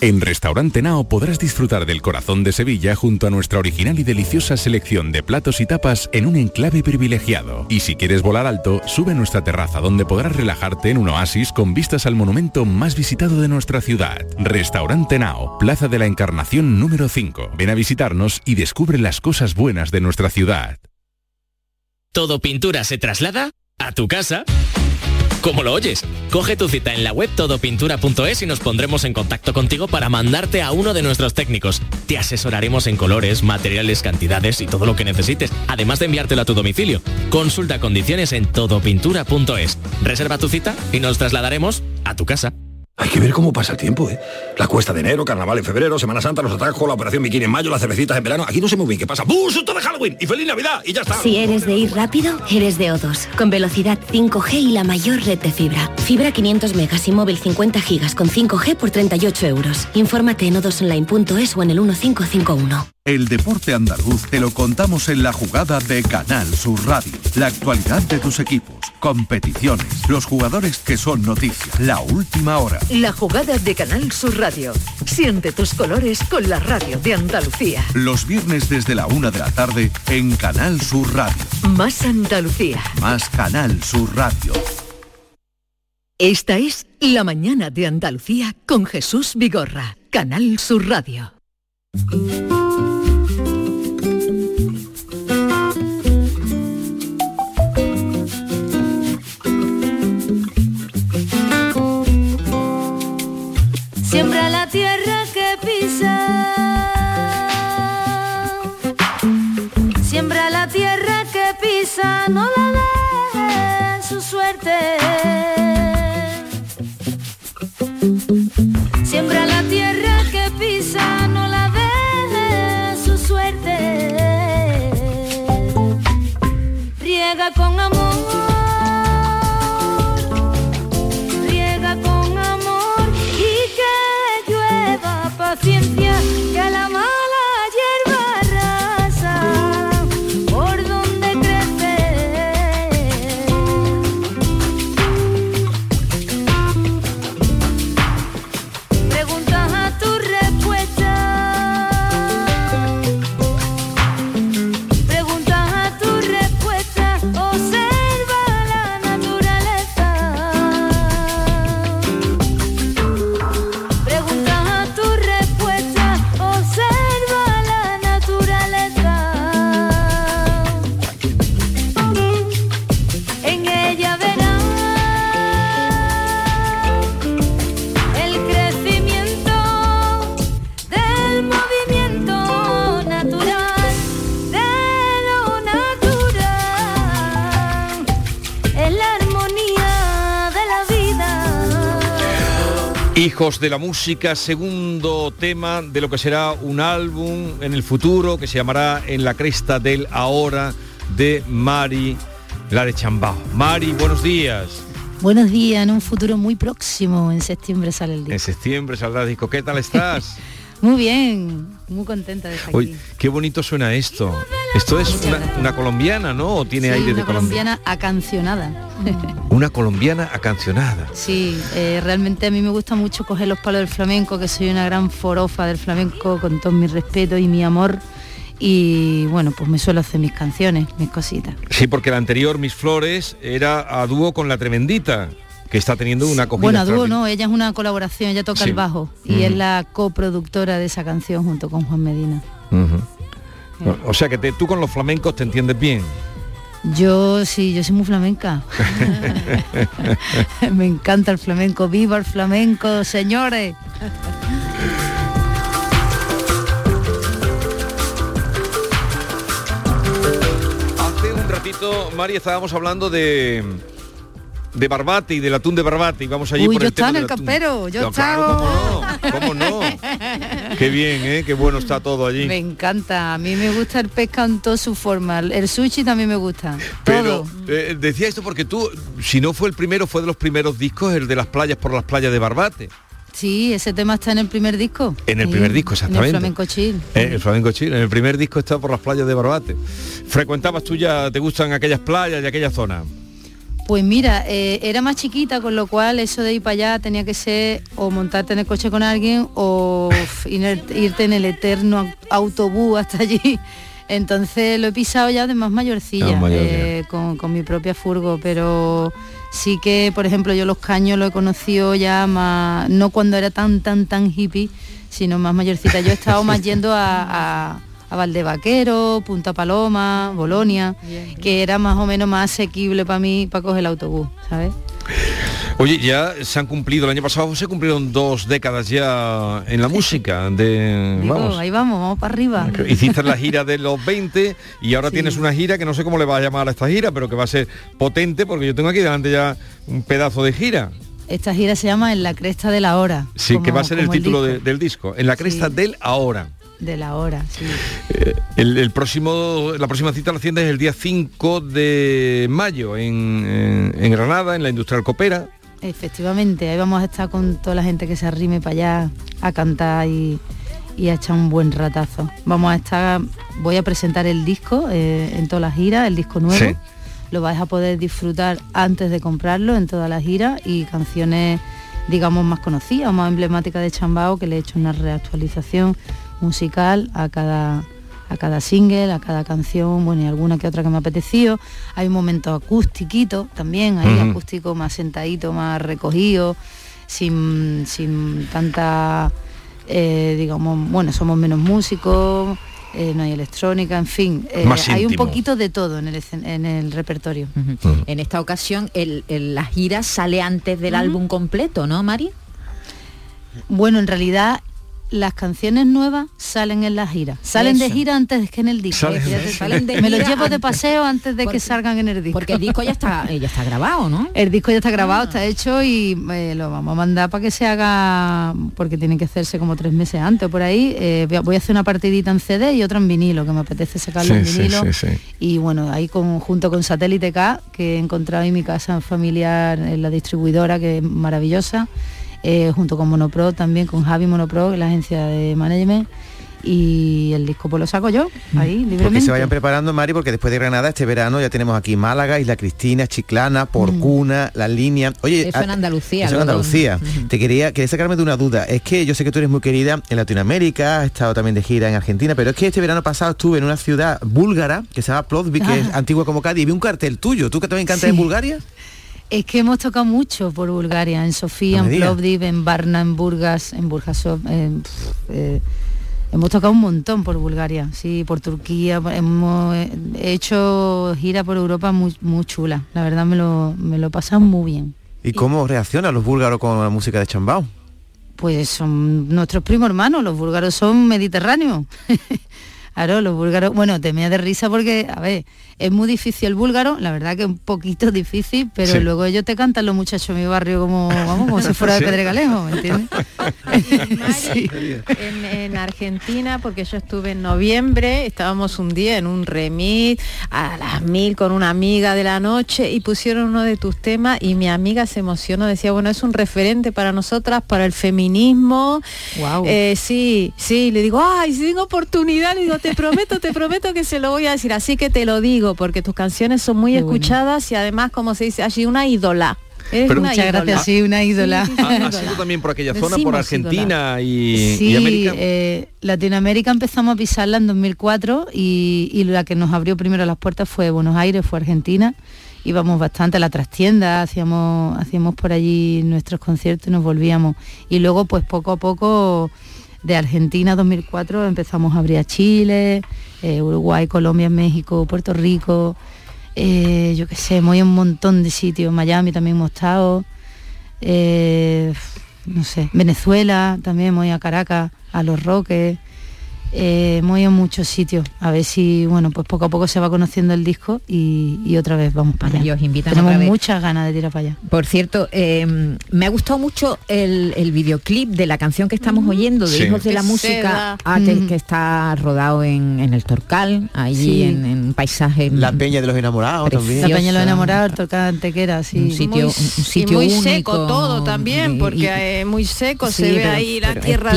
En Restaurante Nao podrás disfrutar del corazón de Sevilla junto a nuestra original y deliciosa selección de platos y tapas en un enclave privilegiado. Y si quieres volar alto, sube a nuestra terraza donde podrás relajarte en un oasis con vistas al monumento más visitado de nuestra ciudad. Restaurante Nao, Plaza de la Encarnación número 5. Ven a visitarnos y descubre las cosas buenas de nuestra ciudad. Todo Pintura se traslada a tu casa. ¿Cómo lo oyes? Coge tu cita en la web todopintura.es y nos pondremos en contacto contigo para mandarte a uno de nuestros técnicos. Te asesoraremos en colores, materiales, cantidades y todo lo que necesites, además de enviártelo a tu domicilio. Consulta condiciones en todopintura.es. Reserva tu cita y nos trasladaremos a tu casa. Hay que ver cómo pasa el tiempo, ¿eh? La cuesta de enero, carnaval en febrero, Semana Santa, los atajos, la operación bikini en mayo, las cervecitas en verano. Aquí no sé muy bien qué pasa. ¡Buu! ¡Susto de Halloween! ¡Y feliz Navidad! ¡Y ya está! Si eres de ir rápido, eres de O2. Con velocidad 5G y la mayor red de fibra. Fibra 500 megas y móvil 50 gigas con 5G por €38. Infórmate en o2online.es o en el 1551. El deporte andaluz te lo contamos en La Jugada de Canal Sur Radio. La actualidad de tus equipos, competiciones, los jugadores que son noticia, la última hora. La Jugada de Canal Sur Radio. Siente tus colores con la radio de Andalucía. Los viernes desde la 1 de la tarde en Canal Sur Radio. Más Andalucía. Más Canal Sur Radio. Esta es La Mañana de Andalucía con Jesús Vigorra, Canal Sur Radio. Siembra la tierra que pisa, siembra la tierra que pisa, no la dejes su suerte. Siembra la tierra que pisa, no la dejes su suerte. Riega con amor. Hijos de la música, segundo tema de lo que será un álbum en el futuro que se llamará En la cresta del ahora, de Mari, la de Chambao. Mari, buenos días. Buenos días, en un futuro muy próximo, en septiembre sale el disco. En septiembre saldrá el disco. ¿Qué tal estás? Muy bien, muy contenta de estar aquí. Uy, qué bonito suena esto. Esto es una colombiana, ¿no? ¿O tiene aire de colombiana? Una colombiana acancionada. Una colombiana acancionada. Sí, realmente a mí me gusta mucho coger los palos del flamenco, que soy una gran forofa del flamenco, con todo mi respeto y mi amor. Y bueno, pues me suelo hacer mis canciones, mis cositas. Sí, porque la anterior, Mis Flores, era a dúo con La Tremendita, que está teniendo una acogida. Bueno, a dúo no, ella es una colaboración, ella toca el bajo y es la coproductora de esa canción junto con Juan Medina. O sea que tú con los flamencos te entiendes bien. Yo sí, yo soy muy flamenca. Me encanta el flamenco, viva el flamenco, señores. Hace un ratito, Mari, estábamos hablando de Barbate y del atún de Barbate, y vamos allí por el tema del atún. Uy, yo estaba en El Campero, yo estaba... Claro, ¿cómo no? Qué bien, ¿eh? Qué bueno está todo allí. Me encanta, a mí me gusta el pesca en toda su forma, el sushi también me gusta. Pero decía esto porque tú, si no fue el primero, fue de los primeros discos, el de las playas por las playas de Barbate. Sí, ese tema está en el primer disco. En el primer disco, exactamente. En el flamenco chill. El flamenco chill, en el primer disco está por las playas de Barbate. ¿Frecuentabas tú ya, te gustan aquellas playas y aquella zona? Pues mira, era más chiquita, con lo cual eso de ir para allá tenía que ser o montarte en el coche con alguien o irte en el eterno autobús hasta allí. Entonces lo he pisado ya de más mayorcilla, con mi propia furgo, pero sí que, por ejemplo, yo Los Caños lo he conocido ya más, no cuando era tan hippie, sino más mayorcita. Yo he estado más yendo a Valdevaquero, Punta Paloma, Bolonia, que era más o menos más asequible para mí, para coger el autobús, ¿sabes? Oye, ya se han cumplido, el año pasado se cumplieron 2 décadas ya en la música. Ahí vamos para arriba. Hiciste la gira de los 20 y ahora tienes una gira que no sé cómo le vas a llamar a esta gira, pero que va a ser potente, porque yo tengo aquí delante ya un pedazo de gira. Esta gira se llama En la cresta del ahora. Sí, que va a ser el título del disco, En la cresta del ahora. De la hora, sí. La próxima cita a la tienda es el día 5 de mayo en Granada, en la Industrial Copera. Efectivamente, ahí vamos a estar con toda la gente que se arrime para allá a cantar y a echar un buen ratazo. Voy a presentar el disco en todas las giras, el disco nuevo. Sí. Lo vais a poder disfrutar antes de comprarlo en todas las giras, y canciones, digamos, más conocidas, más emblemáticas de Chambao, que le he hecho una reactualización musical a cada a cada single, a cada canción, bueno, y alguna que otra que me ha apetecido. Hay un momento acústico también, hay acústico más sentadito, más recogido, sin tanta, digamos, bueno, somos menos músicos, no hay electrónica, en fin, hay un poquito de todo en el repertorio. En esta ocasión la gira sale antes del álbum completo, ¿no, Mari? Bueno, en realidad las canciones nuevas salen en la gira, salen de gira antes que en el disco. Me los llevo de paseo antes de que salgan en el disco. Porque el disco ya está grabado, ¿no? El disco ya está grabado, está hecho y lo vamos a mandar para que se haga, porque tienen que hacerse como 3 meses antes o por ahí. Voy a hacer una partidita en CD y otra en vinilo, que me apetece sacarlo en vinilo. Sí. Y bueno, ahí junto con Satélite K, que he encontrado en mi casa familiar, en la distribuidora, que es maravillosa. Junto con Monopro también, con Javi Monopro, la agencia de management, y el disco pues lo saco yo, ahí, libremente. Porque se vayan preparando, Mari, porque después de Granada este verano ya tenemos aquí Málaga, Isla Cristina, Chiclana, Porcuna, La Línea. Oye, eso en Andalucía. Eso en Andalucía. Te quería sacarme de una duda. Es que yo sé que tú eres muy querida en Latinoamérica, has estado también de gira en Argentina, pero es que este verano pasado estuve en una ciudad búlgara que se llama Plovdiv, que es antigua como Cádiz, y vi un cartel tuyo. ¿Tú que también cantas en Bulgaria? Es que hemos tocado mucho por Bulgaria, en Sofía, en Plovdiv, en Varna, en Burgas, en Burjasov, hemos tocado un montón por Bulgaria, sí, por Turquía, hemos hecho gira por Europa muy, muy chula, la verdad me lo pasan muy bien. ¿Y cómo reaccionan los búlgaros con la música de Chambao? Pues son nuestros primos hermanos, los búlgaros son mediterráneos. Claro, los búlgaros, bueno, te mea de risa porque, a ver, es muy difícil el búlgaro, la verdad que un poquito difícil, pero luego ellos te cantan los muchachos de mi barrio como si fuera de Pedregalejo, ¿me entiendes? Sí. En Argentina, porque yo estuve en noviembre, estábamos un día en un remix, a las 1000 con una amiga de la noche, y pusieron uno de tus temas y mi amiga se emocionó, decía, bueno, es un referente para nosotras, para el feminismo. Wow. Sí, le digo, ay, si tengo oportunidad, le digo, te prometo que se lo voy a decir, así que te lo digo, porque tus canciones son muy escuchadas y además, como se dice allí, una ídola. Pero muchas gracias, sí, una ídola. ¿Has ido también por aquella zona, por Argentina y América? Latinoamérica empezamos a pisarla en 2004 y la que nos abrió primero las puertas fue Buenos Aires, fue Argentina. Íbamos bastante a la trastienda, hacíamos por allí nuestros conciertos y nos volvíamos. Y luego, pues poco a poco, de Argentina 2004 empezamos a abrir a Chile, Uruguay, Colombia, México, Puerto Rico, yo qué sé, hemos ido a un montón de sitios, Miami también hemos estado, no sé, Venezuela también hemos ido, a Caracas, a Los Roques, hemos ido a muchos sitios, a ver si, bueno, pues poco a poco se va conociendo el disco y otra vez vamos para allá. Tenemos muchas ganas de tirar para allá. Por cierto, me ha gustado mucho el videoclip de la canción que estamos oyendo, de Hijos de la Música, que está rodado en el Torcal, allí en un paisaje. La Peña de los Enamorados también. La Peña de los Enamorados, el Torcal de Antequera, sí. Un sitio muy único, seco todo también, porque es muy seco, se ve ahí la tierra.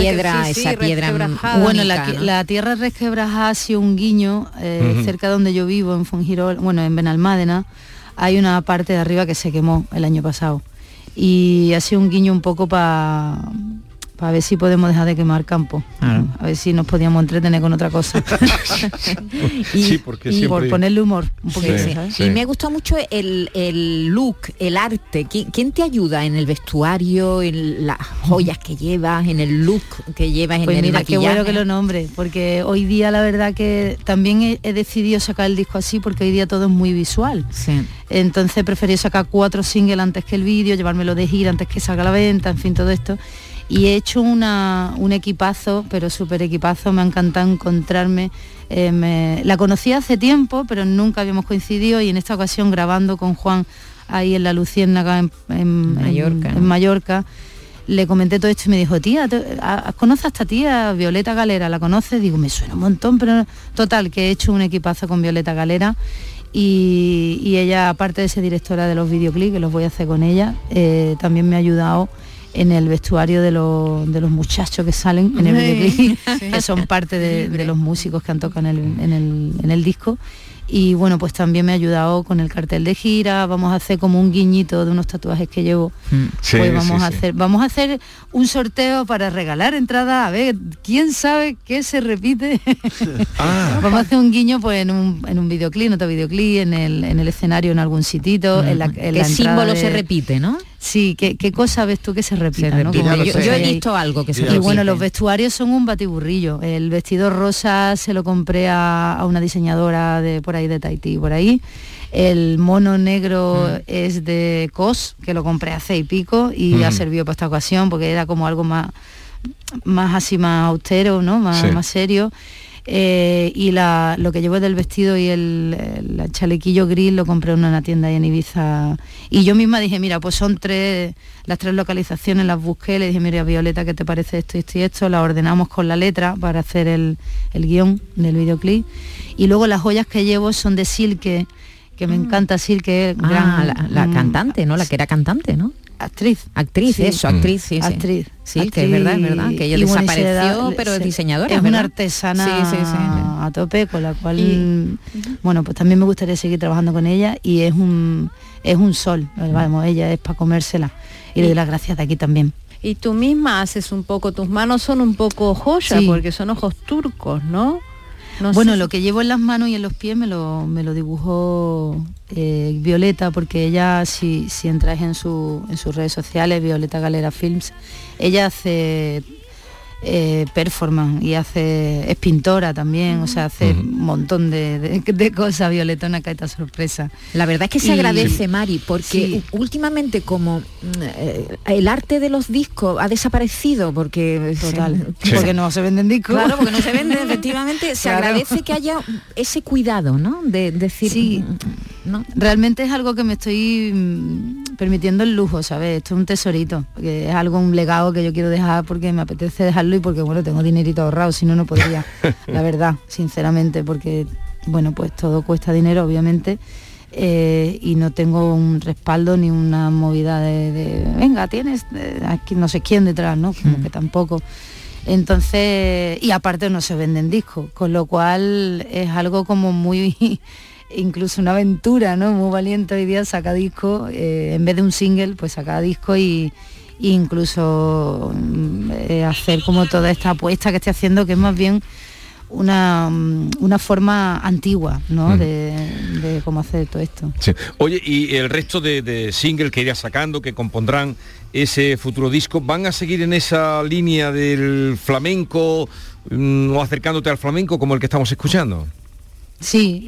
La tierra resquebrajada ha sido un guiño, cerca de donde yo vivo, en Fungirol, bueno, en Benalmádena, hay una parte de arriba que se quemó el año pasado. Y ha sido un guiño un poco para ver si podemos dejar de quemar campo. Claro. A ver si nos podíamos entretener con otra cosa. Porque siempre... por ponerle humor un poquito. Sí. Y me ha gustado mucho el look, el arte. ¿Quién te ayuda en el vestuario, en las joyas que llevas, en el look que llevas, pues en el maquillaje? Qué bueno que lo nombres, porque hoy día la verdad que también he decidido sacar el disco así, porque hoy día todo es muy visual. Sí. Entonces preferí sacar 4 singles antes que el vídeo, llevármelo de gira antes que salga a la venta, en fin, todo esto. Y he hecho un equipazo, pero súper equipazo, me ha encantado encontrarme. La conocí hace tiempo, pero nunca habíamos coincidido, y en esta ocasión grabando con Juan ahí en La Luciérnaga, en Mallorca. En Mallorca, le comenté todo esto y me dijo, tía, ¿conoces a esta tía Violeta Galera? ¿La conoces? Digo, me suena un montón, pero total, que he hecho un equipazo con Violeta Galera. Y ella, aparte de ser directora de los videoclips, que los voy a hacer con ella, también me ha ayudado en el vestuario de los muchachos que salen en el videoclip, que son parte de los músicos que han tocado en el disco. y bueno, pues también me ha ayudado con el cartel de gira. Vamos a hacer como un guiñito de unos tatuajes que llevo. Sí, pues vamos a hacer un sorteo para regalar entradas, a ver quién sabe qué se repite. Vamos a hacer un guiño pues en un videoclip, en otro videoclip, en el escenario, en algún sitito, en la símbolo se repite, ¿no? Sí, ¿qué cosa ves tú que se repita? ¿No? Yo he visto algo que se repite. Y bueno, los vestuarios son un batiburrillo. El vestido rosa se lo compré a una diseñadora de por ahí, de Tahití, por ahí. El mono negro es de Cos, que lo compré hace y pico y ha servido para esta ocasión porque era como algo más así, más austero, ¿no? Más serio. Y lo que llevo del vestido y el chalequillo gris lo compré en una tienda ahí en Ibiza. Y yo misma dije, mira, pues son las tres localizaciones, las busqué, le dije, mira, Violeta, ¿qué te parece esto, esto y esto? La ordenamos con la letra para hacer el guión del videoclip. Y luego las joyas que llevo son de Silke, que me encanta Silke. La cantante, ¿no? La que era cantante, ¿no? Actriz, sí. Actriz, que es verdad, que ella desapareció, pero es diseñadora. Es una artesana a tope, con la cual, bueno, pues también me gustaría seguir trabajando con ella y es un sol, vamos, ella es para comérsela y le doy las gracias de aquí también. Y tú misma haces un poco, tus manos son un poco joyas, porque son ojos turcos, ¿no? Lo que llevo en las manos y en los pies me lo dibujó Violeta, porque ella, si entráis en sus redes sociales, Violeta Galera Films, ella hace performance y es pintora también, o sea, hace un montón de cosas. Violeta, una caeta sorpresa. La verdad es que se agradece, Mari, porque últimamente como el arte de los discos ha desaparecido porque... Total, porque no se venden discos. Claro, porque no se venden, efectivamente. Se agradece que haya ese cuidado, ¿no? De decir... Sí, ¿no? Realmente es algo que me estoy permitiendo el lujo, ¿sabes? Esto es un tesorito, porque es algo, un legado que yo quiero dejar porque me apetece dejarlo y porque, bueno, tengo dinerito ahorrado, si no, no podría, la verdad, sinceramente, porque, bueno, pues todo cuesta dinero, obviamente, y no tengo un respaldo ni una movida de venga, tienes aquí no sé quién detrás, ¿no? Como que tampoco. Entonces, y aparte no se venden discos, con lo cual es algo como muy... incluso una aventura, ¿no? Muy valiente hoy día, saca disco, en vez de un single, pues saca disco y incluso hacer como toda esta apuesta que estoy haciendo, que es más bien una forma antigua, ¿no? De cómo hacer todo esto. Sí. Oye, y el resto de singles que irás sacando, que compondrán ese futuro disco, ¿van a seguir en esa línea del flamenco o acercándote al flamenco como el que estamos escuchando? Sí,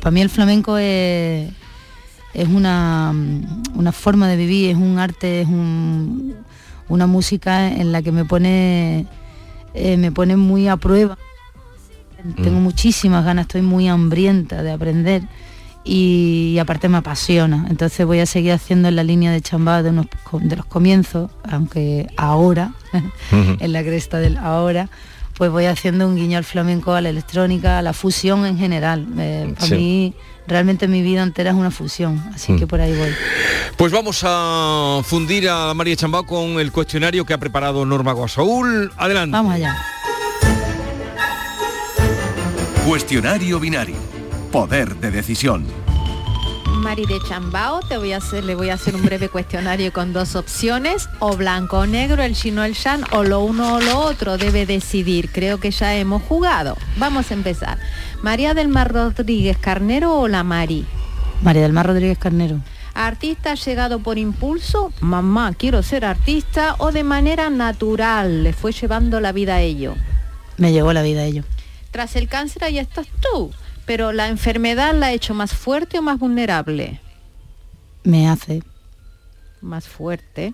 para mí el flamenco es una forma de vivir, es un arte, es una música en la que me pone muy a prueba. Tengo muchísimas ganas, estoy muy hambrienta de aprender y aparte me apasiona. Entonces voy a seguir haciendo en la línea de Chambao de los comienzos, aunque ahora, en la cresta del ahora, pues voy haciendo un guiño al flamenco, a la electrónica, a la fusión en general. Para mí, realmente mi vida entera es una fusión, así que por ahí voy. Pues vamos a fundir a Mari de Chambao con el cuestionario que ha preparado Norma Guasaúl. Adelante. Vamos allá. Cuestionario binario. Poder de decisión. Mari de Chambao, le voy a hacer un breve cuestionario con dos opciones, o blanco o negro, el yin o el yang, o lo uno o lo otro, debe decidir. Creo que ya hemos jugado. Vamos a empezar. María del Mar Rodríguez Carnero o la Mari. María del Mar Rodríguez Carnero. Artista llegado por impulso, mamá, quiero ser artista, o de manera natural, le fue llevando la vida a ello. Me llevó la vida a ello. Tras el cáncer, ahí estás tú. Pero ¿la enfermedad la ha hecho más fuerte o más vulnerable? Me hace. Más fuerte.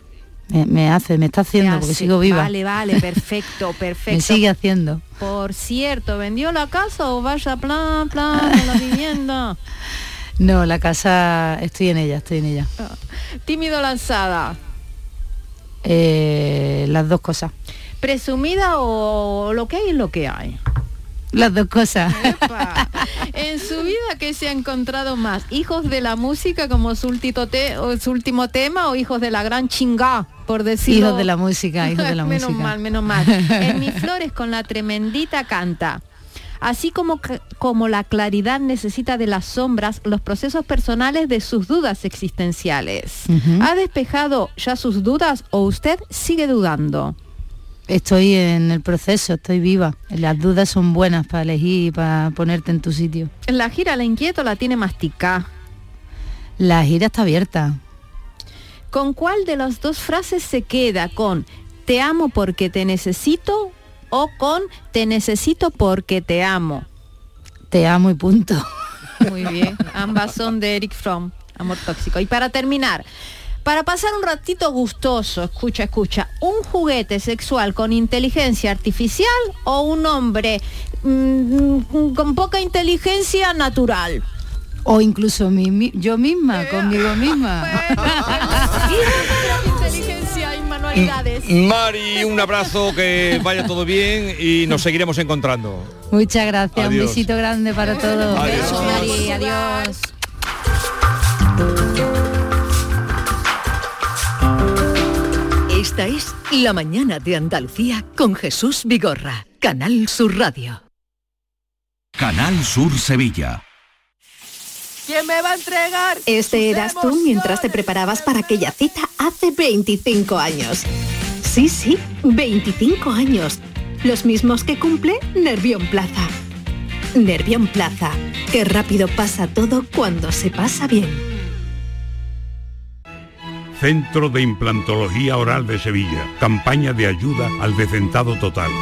Me está haciendo, porque sigo viva. Vale, perfecto. Me sigue haciendo. Por cierto, ¿vendió la casa o vaya plan con la vivienda? No, la casa, estoy en ella. ¿Tímido lanzada? Las dos cosas. ¿Presumida o lo que hay es lo que hay? Las dos cosas. Epa. En su vida, ¿qué se ha encontrado más? ¿Hijos de la música como su último tema o hijos de la gran chingá, por decirlo? Hijos de la música. Menos mal. En Mis Flores con La Tremendita canta. así como la claridad necesita de las sombras, los procesos personales de sus dudas existenciales. Uh-huh. ¿Ha despejado ya sus dudas o usted sigue dudando? Estoy en el proceso, estoy viva. Las dudas son buenas para elegir, para ponerte en tu sitio. ¿La gira la inquieta o la tiene masticada? La gira está abierta. ¿Con cuál de las dos frases se queda? ¿Con te amo porque te necesito o con te necesito porque te amo? Te amo y punto. Muy bien, ambas son de Eric Fromm, Amor Tóxico. Y para terminar, para pasar un ratito gustoso, escucha, ¿un juguete sexual con inteligencia artificial o un hombre con poca inteligencia natural? O incluso yo misma, conmigo misma. Inteligencia y manualidades. Mari, un abrazo, que vaya todo bien y nos seguiremos encontrando. Muchas gracias, adiós. Un besito grande para todos. Adiós. Besos, Mari, adiós. Esta es La Mañana de Andalucía con Jesús Vigorra, Canal Sur Radio. Canal Sur Sevilla. ¿Quién me va a entregar? Este eras tú mientras te preparabas para aquella cita hace 25 años. Sí, 25 años. Los mismos que cumple Nervión Plaza. Nervión Plaza. Qué rápido pasa todo cuando se pasa bien. Centro de Implantología Oral de Sevilla. Campaña de ayuda al desdentado total.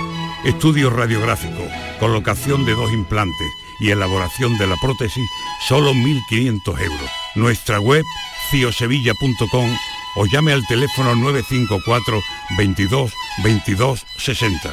Estudio radiográfico. Colocación de 2 implantes. Y elaboración de la prótesis, solo 1.500 euros. Nuestra web, ciosevilla.com, o llame al teléfono 954 22 22 60.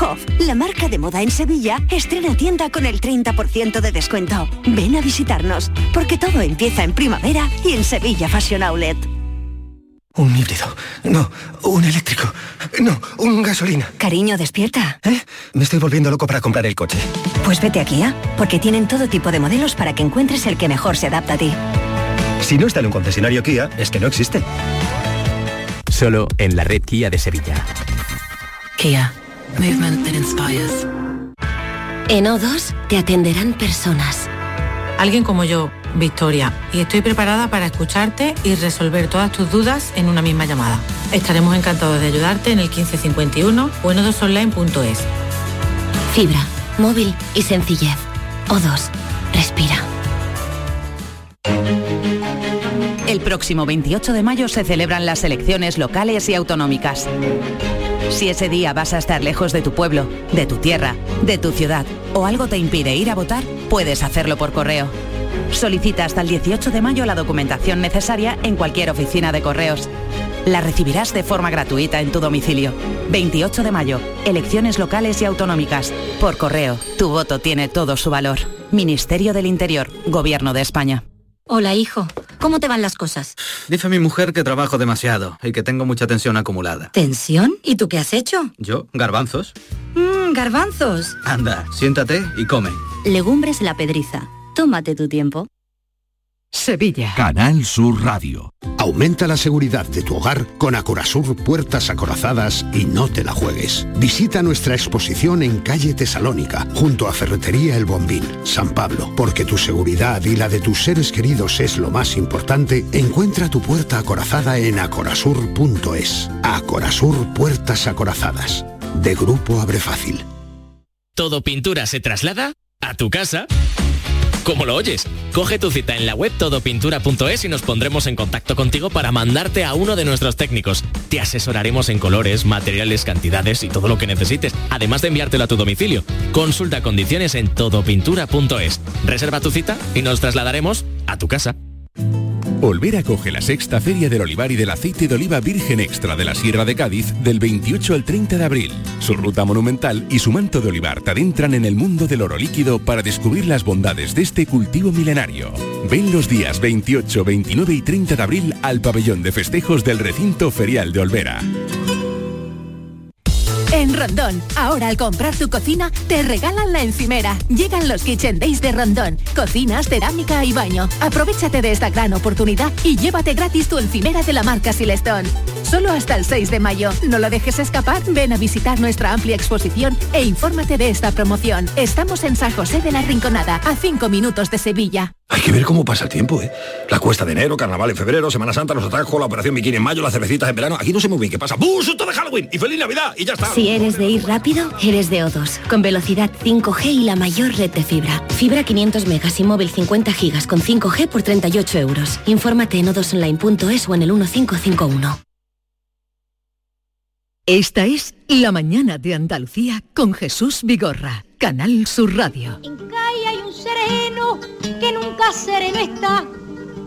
Hof, la marca de moda en Sevilla, estrena tienda con el 30% de descuento. Ven a visitarnos, porque todo empieza en primavera y en Sevilla Fashion Outlet. Un híbrido. No, un eléctrico. No, un gasolina. Cariño, despierta. ¿Eh? Me estoy volviendo loco para comprar el coche. Pues vete a Kia, porque tienen todo tipo de modelos para que encuentres el que mejor se adapta a ti. Si no está en un concesionario Kia, es que no existe. Solo en la red Kia de Sevilla. Kia. Movement that inspires. En O2 te atenderán personas. Alguien como yo, Victoria, y estoy preparada para escucharte y resolver todas tus dudas en una misma llamada. Estaremos encantados de ayudarte en el 1551 o en o2online.es. Fibra, móvil y sencillez. O2, respira. El próximo 28 de mayo se celebran las elecciones locales y autonómicas. Si ese día vas a estar lejos de tu pueblo, de tu tierra, de tu ciudad, o algo te impide ir a votar, puedes hacerlo por correo. Solicita hasta el 18 de mayo la documentación necesaria en cualquier oficina de correos. La recibirás de forma gratuita en tu domicilio. 28 de mayo, elecciones locales y autonómicas. Por correo, tu voto tiene todo su valor. Ministerio del Interior, Gobierno de España. Hola, hijo. ¿Cómo te van las cosas? Dice mi mujer que trabajo demasiado y que tengo mucha tensión acumulada. ¿Tensión? ¿Y tú qué has hecho? Yo, garbanzos. Garbanzos. Anda, siéntate y come. Legumbres La Pedriza. Tómate tu tiempo. Sevilla. Canal Sur Radio. Aumenta la seguridad de tu hogar con Acorasur Puertas Acorazadas y no te la juegues. Visita nuestra exposición en calle Tesalónica, junto a Ferretería El Bombín, San Pablo. Porque tu seguridad y la de tus seres queridos es lo más importante, encuentra tu puerta acorazada en acorasur.es. Acorasur Puertas Acorazadas. De Grupo Abre Fácil. Todo Pintura se traslada a tu casa. ¿Cómo lo oyes? Coge tu cita en la web todopintura.es y nos pondremos en contacto contigo para mandarte a uno de nuestros técnicos. Te asesoraremos en colores, materiales, cantidades y todo lo que necesites, además de enviártelo a tu domicilio. Consulta condiciones en todopintura.es. Reserva tu cita y nos trasladaremos a tu casa. Olvera acoge la sexta Feria del Olivar y del Aceite de Oliva Virgen Extra de la Sierra de Cádiz del 28 al 30 de abril. Su ruta monumental y su manto de olivar te adentran en el mundo del oro líquido para descubrir las bondades de este cultivo milenario. Ven los días 28, 29 y 30 de abril al pabellón de festejos del recinto ferial de Olvera. En Rondón, ahora al comprar tu cocina, te regalan la encimera. Llegan los Kitchen Days de Rondón. Cocinas, cerámica y baño. Aprovechate de esta gran oportunidad y llévate gratis tu encimera de la marca Silestone. Solo hasta el 6 de mayo. No lo dejes escapar. Ven a visitar nuestra amplia exposición e infórmate de esta promoción. Estamos en San José de la Rinconada, a 5 minutos de Sevilla. Hay que ver cómo pasa el tiempo, ¿eh? La cuesta de enero, carnaval en febrero, Semana Santa, los atajos, la operación bikini en mayo, las cervecitas en verano. Aquí no sé muy bien qué pasa. ¡Bum! ¡Susto de Halloween! ¡Y feliz Navidad! Y ya está. Si eres de ir rápido, eres de O2. Con velocidad 5G y la mayor red de fibra. Fibra 500 megas y móvil 50 gigas con 5G por 38 euros. Infórmate en o2online.es o en el 1551. Esta es La Mañana de Andalucía con Jesús Vigorra. Canal Sur Radio. En Cádiz hay un sereno que nunca sereno está,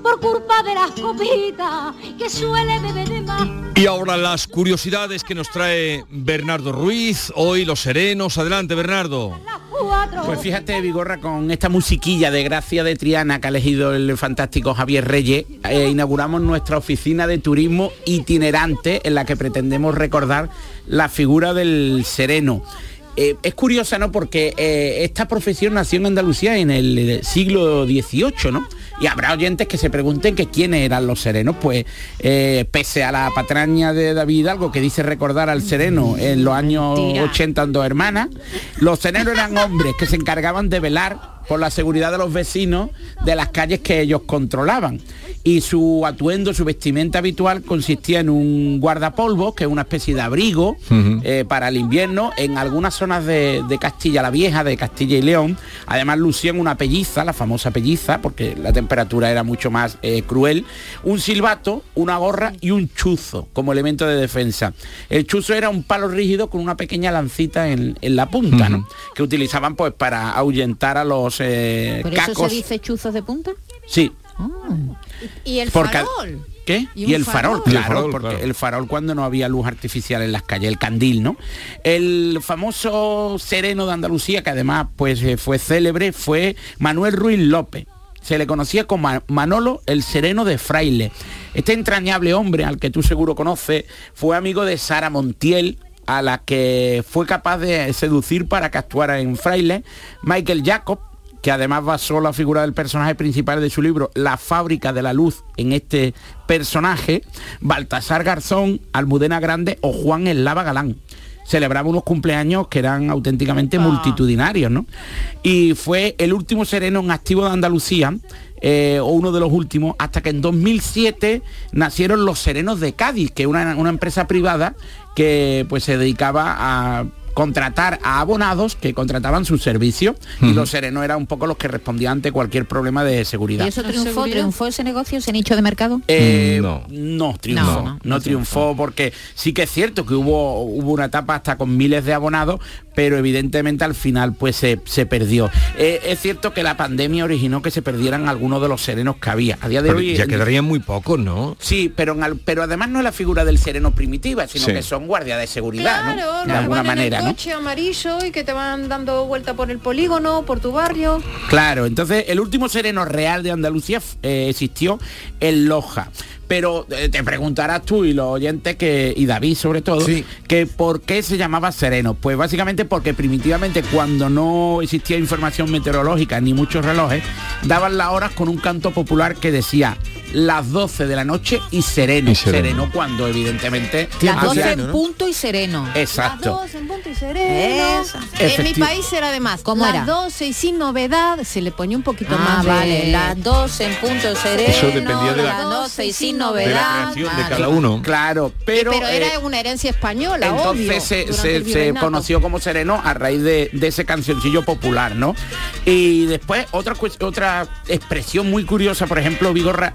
por culpa de las copitas que suele beber de más. Y ahora las curiosidades que nos trae Bernardo Ruiz. Hoy los serenos. Adelante, Bernardo. Pues fíjate, Vigorra, con esta musiquilla de Gracia de Triana que ha elegido el fantástico Javier Reyes, inauguramos nuestra oficina de turismo itinerante en la que pretendemos recordar la figura del sereno. Es curiosa, ¿no? Porque esta profesión nació en Andalucía en el siglo XVIII, ¿no? Y habrá oyentes que se pregunten que quiénes eran los serenos. Pues pese a la patraña de David Hidalgo, que dice recordar al sereno en los años 80 en Dos Hermanas, los serenos eran hombres que se encargaban de velar por la seguridad de los vecinos de las calles que ellos controlaban. Y su atuendo, su vestimenta habitual consistía en un guardapolvos, que es una especie de abrigo para el invierno. En algunas zonas de Castilla la Vieja, de Castilla y León, además lucían una pelliza, la famosa pelliza, porque la temperatura era mucho más cruel, un silbato, una gorra y un chuzo como elemento de defensa. El chuzo era un palo rígido con una pequeña lancita en la punta, ¿no? Que utilizaban pues para ahuyentar a los cacos. ¿Por eso se dice chuzos de punta? Sí. ¿Y el farol? ¿Qué? Y el farol, claro, porque el farol cuando no había luz artificial en las calles, el candil, ¿no? El famoso sereno de Andalucía, que además pues fue célebre, fue Manuel Ruiz López. Se le conocía como Manolo el Sereno de Fraile. Este entrañable hombre, al que tú seguro conoces, fue amigo de Sara Montiel, a la que fue capaz de seducir para que actuara en Fraile. Michael Jacob, que además basó la figura del personaje principal de su libro La Fábrica de la Luz en este personaje, Baltasar Garzón, Almudena Grande o Juan Eslava Galán. Celebraba unos cumpleaños que eran auténticamente multitudinarios, ¿no? Y fue el último sereno en activo de Andalucía, o uno de los últimos, hasta que en 2007 nacieron los Serenos de Cádiz, que es una empresa privada que pues se dedicaba a contratar a abonados que contrataban sus servicios, y los serenos eran un poco los que respondían ante cualquier problema de seguridad. ¿Y eso triunfó? ¿Triunfó ese negocio, ese nicho de mercado? No triunfó porque sí que es cierto que hubo una etapa hasta con miles de abonados, pero evidentemente al final pues se perdió. Es cierto que la pandemia originó que se perdieran algunos de los serenos que había. A día de hoy ya quedarían muy pocos, ¿no? Sí, pero además no es la figura del sereno primitiva, sino que son guardias de seguridad, claro, ¿no? De alguna manera, ¿no? Coche amarillo y que te van dando vuelta por el polígono, por tu barrio. Claro, entonces el último sereno real de Andalucía existió en Loja. Pero te preguntarás tú y los oyentes y David sobre todo, que por qué se llamaba sereno. Pues básicamente porque primitivamente, cuando no existía información meteorológica ni muchos relojes, daban las horas con un canto popular que decía las 12 de la noche y sereno. Sereno cuando evidentemente las 12 en punto y sereno. Exacto. Las 12 en punto y sereno. En mi país era además. ¿Cómo era? Las 12 y sin novedad se le ponía un poquito más. Vale. Las 12 en punto sereno. Eso dependía de las 12 y sin novedad de cada uno, claro, pero era una herencia española. Entonces obvio, se conoció como sereno a raíz de ese cancioncillo popular, ¿no? Y después otra expresión muy curiosa, por ejemplo, Vigorra,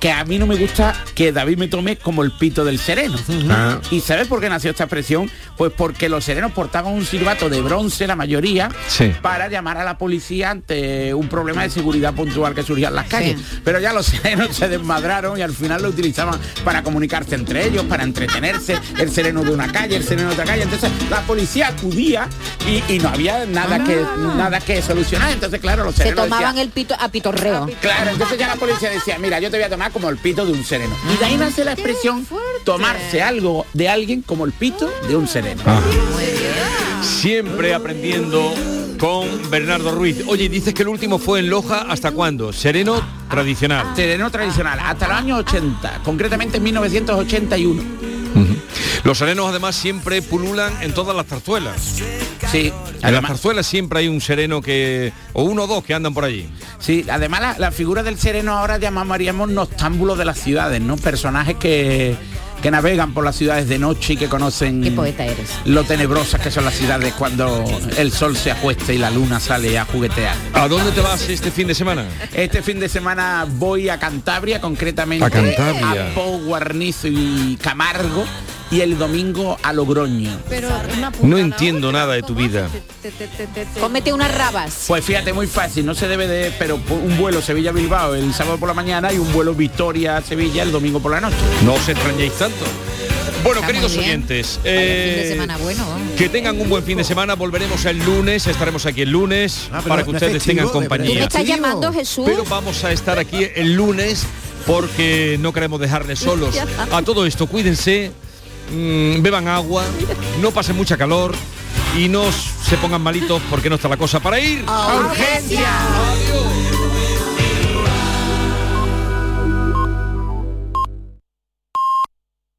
que a mí no me gusta que David me tome como el pito del sereno. Ah. ¿Y sabes por qué nació esta expresión? Pues porque los serenos portaban un silbato de bronce, la mayoría, sí, para llamar a la policía ante un problema de seguridad puntual que surgía en las calles. Sí. Pero ya los serenos se desmadraron y al final lo utilizaban para comunicarse entre ellos, para entretenerse, el sereno de una calle, el sereno de otra calle. Entonces la policía acudía y no había nada, ah, que nada que solucionar. Entonces, claro, los serenos se tomaban, decían, el pito a pitorreo. Claro, entonces ya la policía decía, mira, yo te voy a tomar como el pito de un sereno. Y de ahí nace la expresión tomarse algo de alguien como el pito de un sereno. Ah. Siempre aprendiendo con Bernardo Ruiz. Oye, dices que el último fue en Loja, ¿hasta cuándo? Sereno tradicional. Sereno tradicional, hasta los años 80, concretamente en 1981. Uh-huh. Los serenos además siempre pululan en todas las zarzuelas. Sí. Además, en las zarzuelas siempre hay un sereno que, o uno o dos que andan por allí. Sí, además la figura del sereno ahora llamaríamos noctámbulos de las ciudades, ¿no? Personajes que navegan por las ciudades de noche y que conocen... Qué poeta eres. Lo tenebrosas que son las ciudades cuando el sol se acuesta y la luna sale a juguetear. ¿A dónde te vas este fin de semana? Este fin de semana voy a Cantabria, concretamente a Cantabria, a Po, Guarnizo y Camargo, y el domingo a Logroño. Pero no entiendo nada de tu vida. Cómete unas rabas. Pues fíjate, muy fácil, no se debe de... Pero un vuelo Sevilla-Bilbao el sábado por la mañana y un vuelo Vitoria-Sevilla el domingo por la noche. No os extrañéis tanto. Bueno, queridos oyentes, que tengan un buen fin de semana. Volveremos el lunes, estaremos aquí el lunes, para que ustedes tengan compañía. ¿Me estás llamando, Jesús? Pero vamos a estar aquí el lunes porque no queremos dejarles solos. A todo esto, cuídense, beban agua, no pasen mucha calor y no se pongan malitos porque no está la cosa para ir a urgencia. Adiós.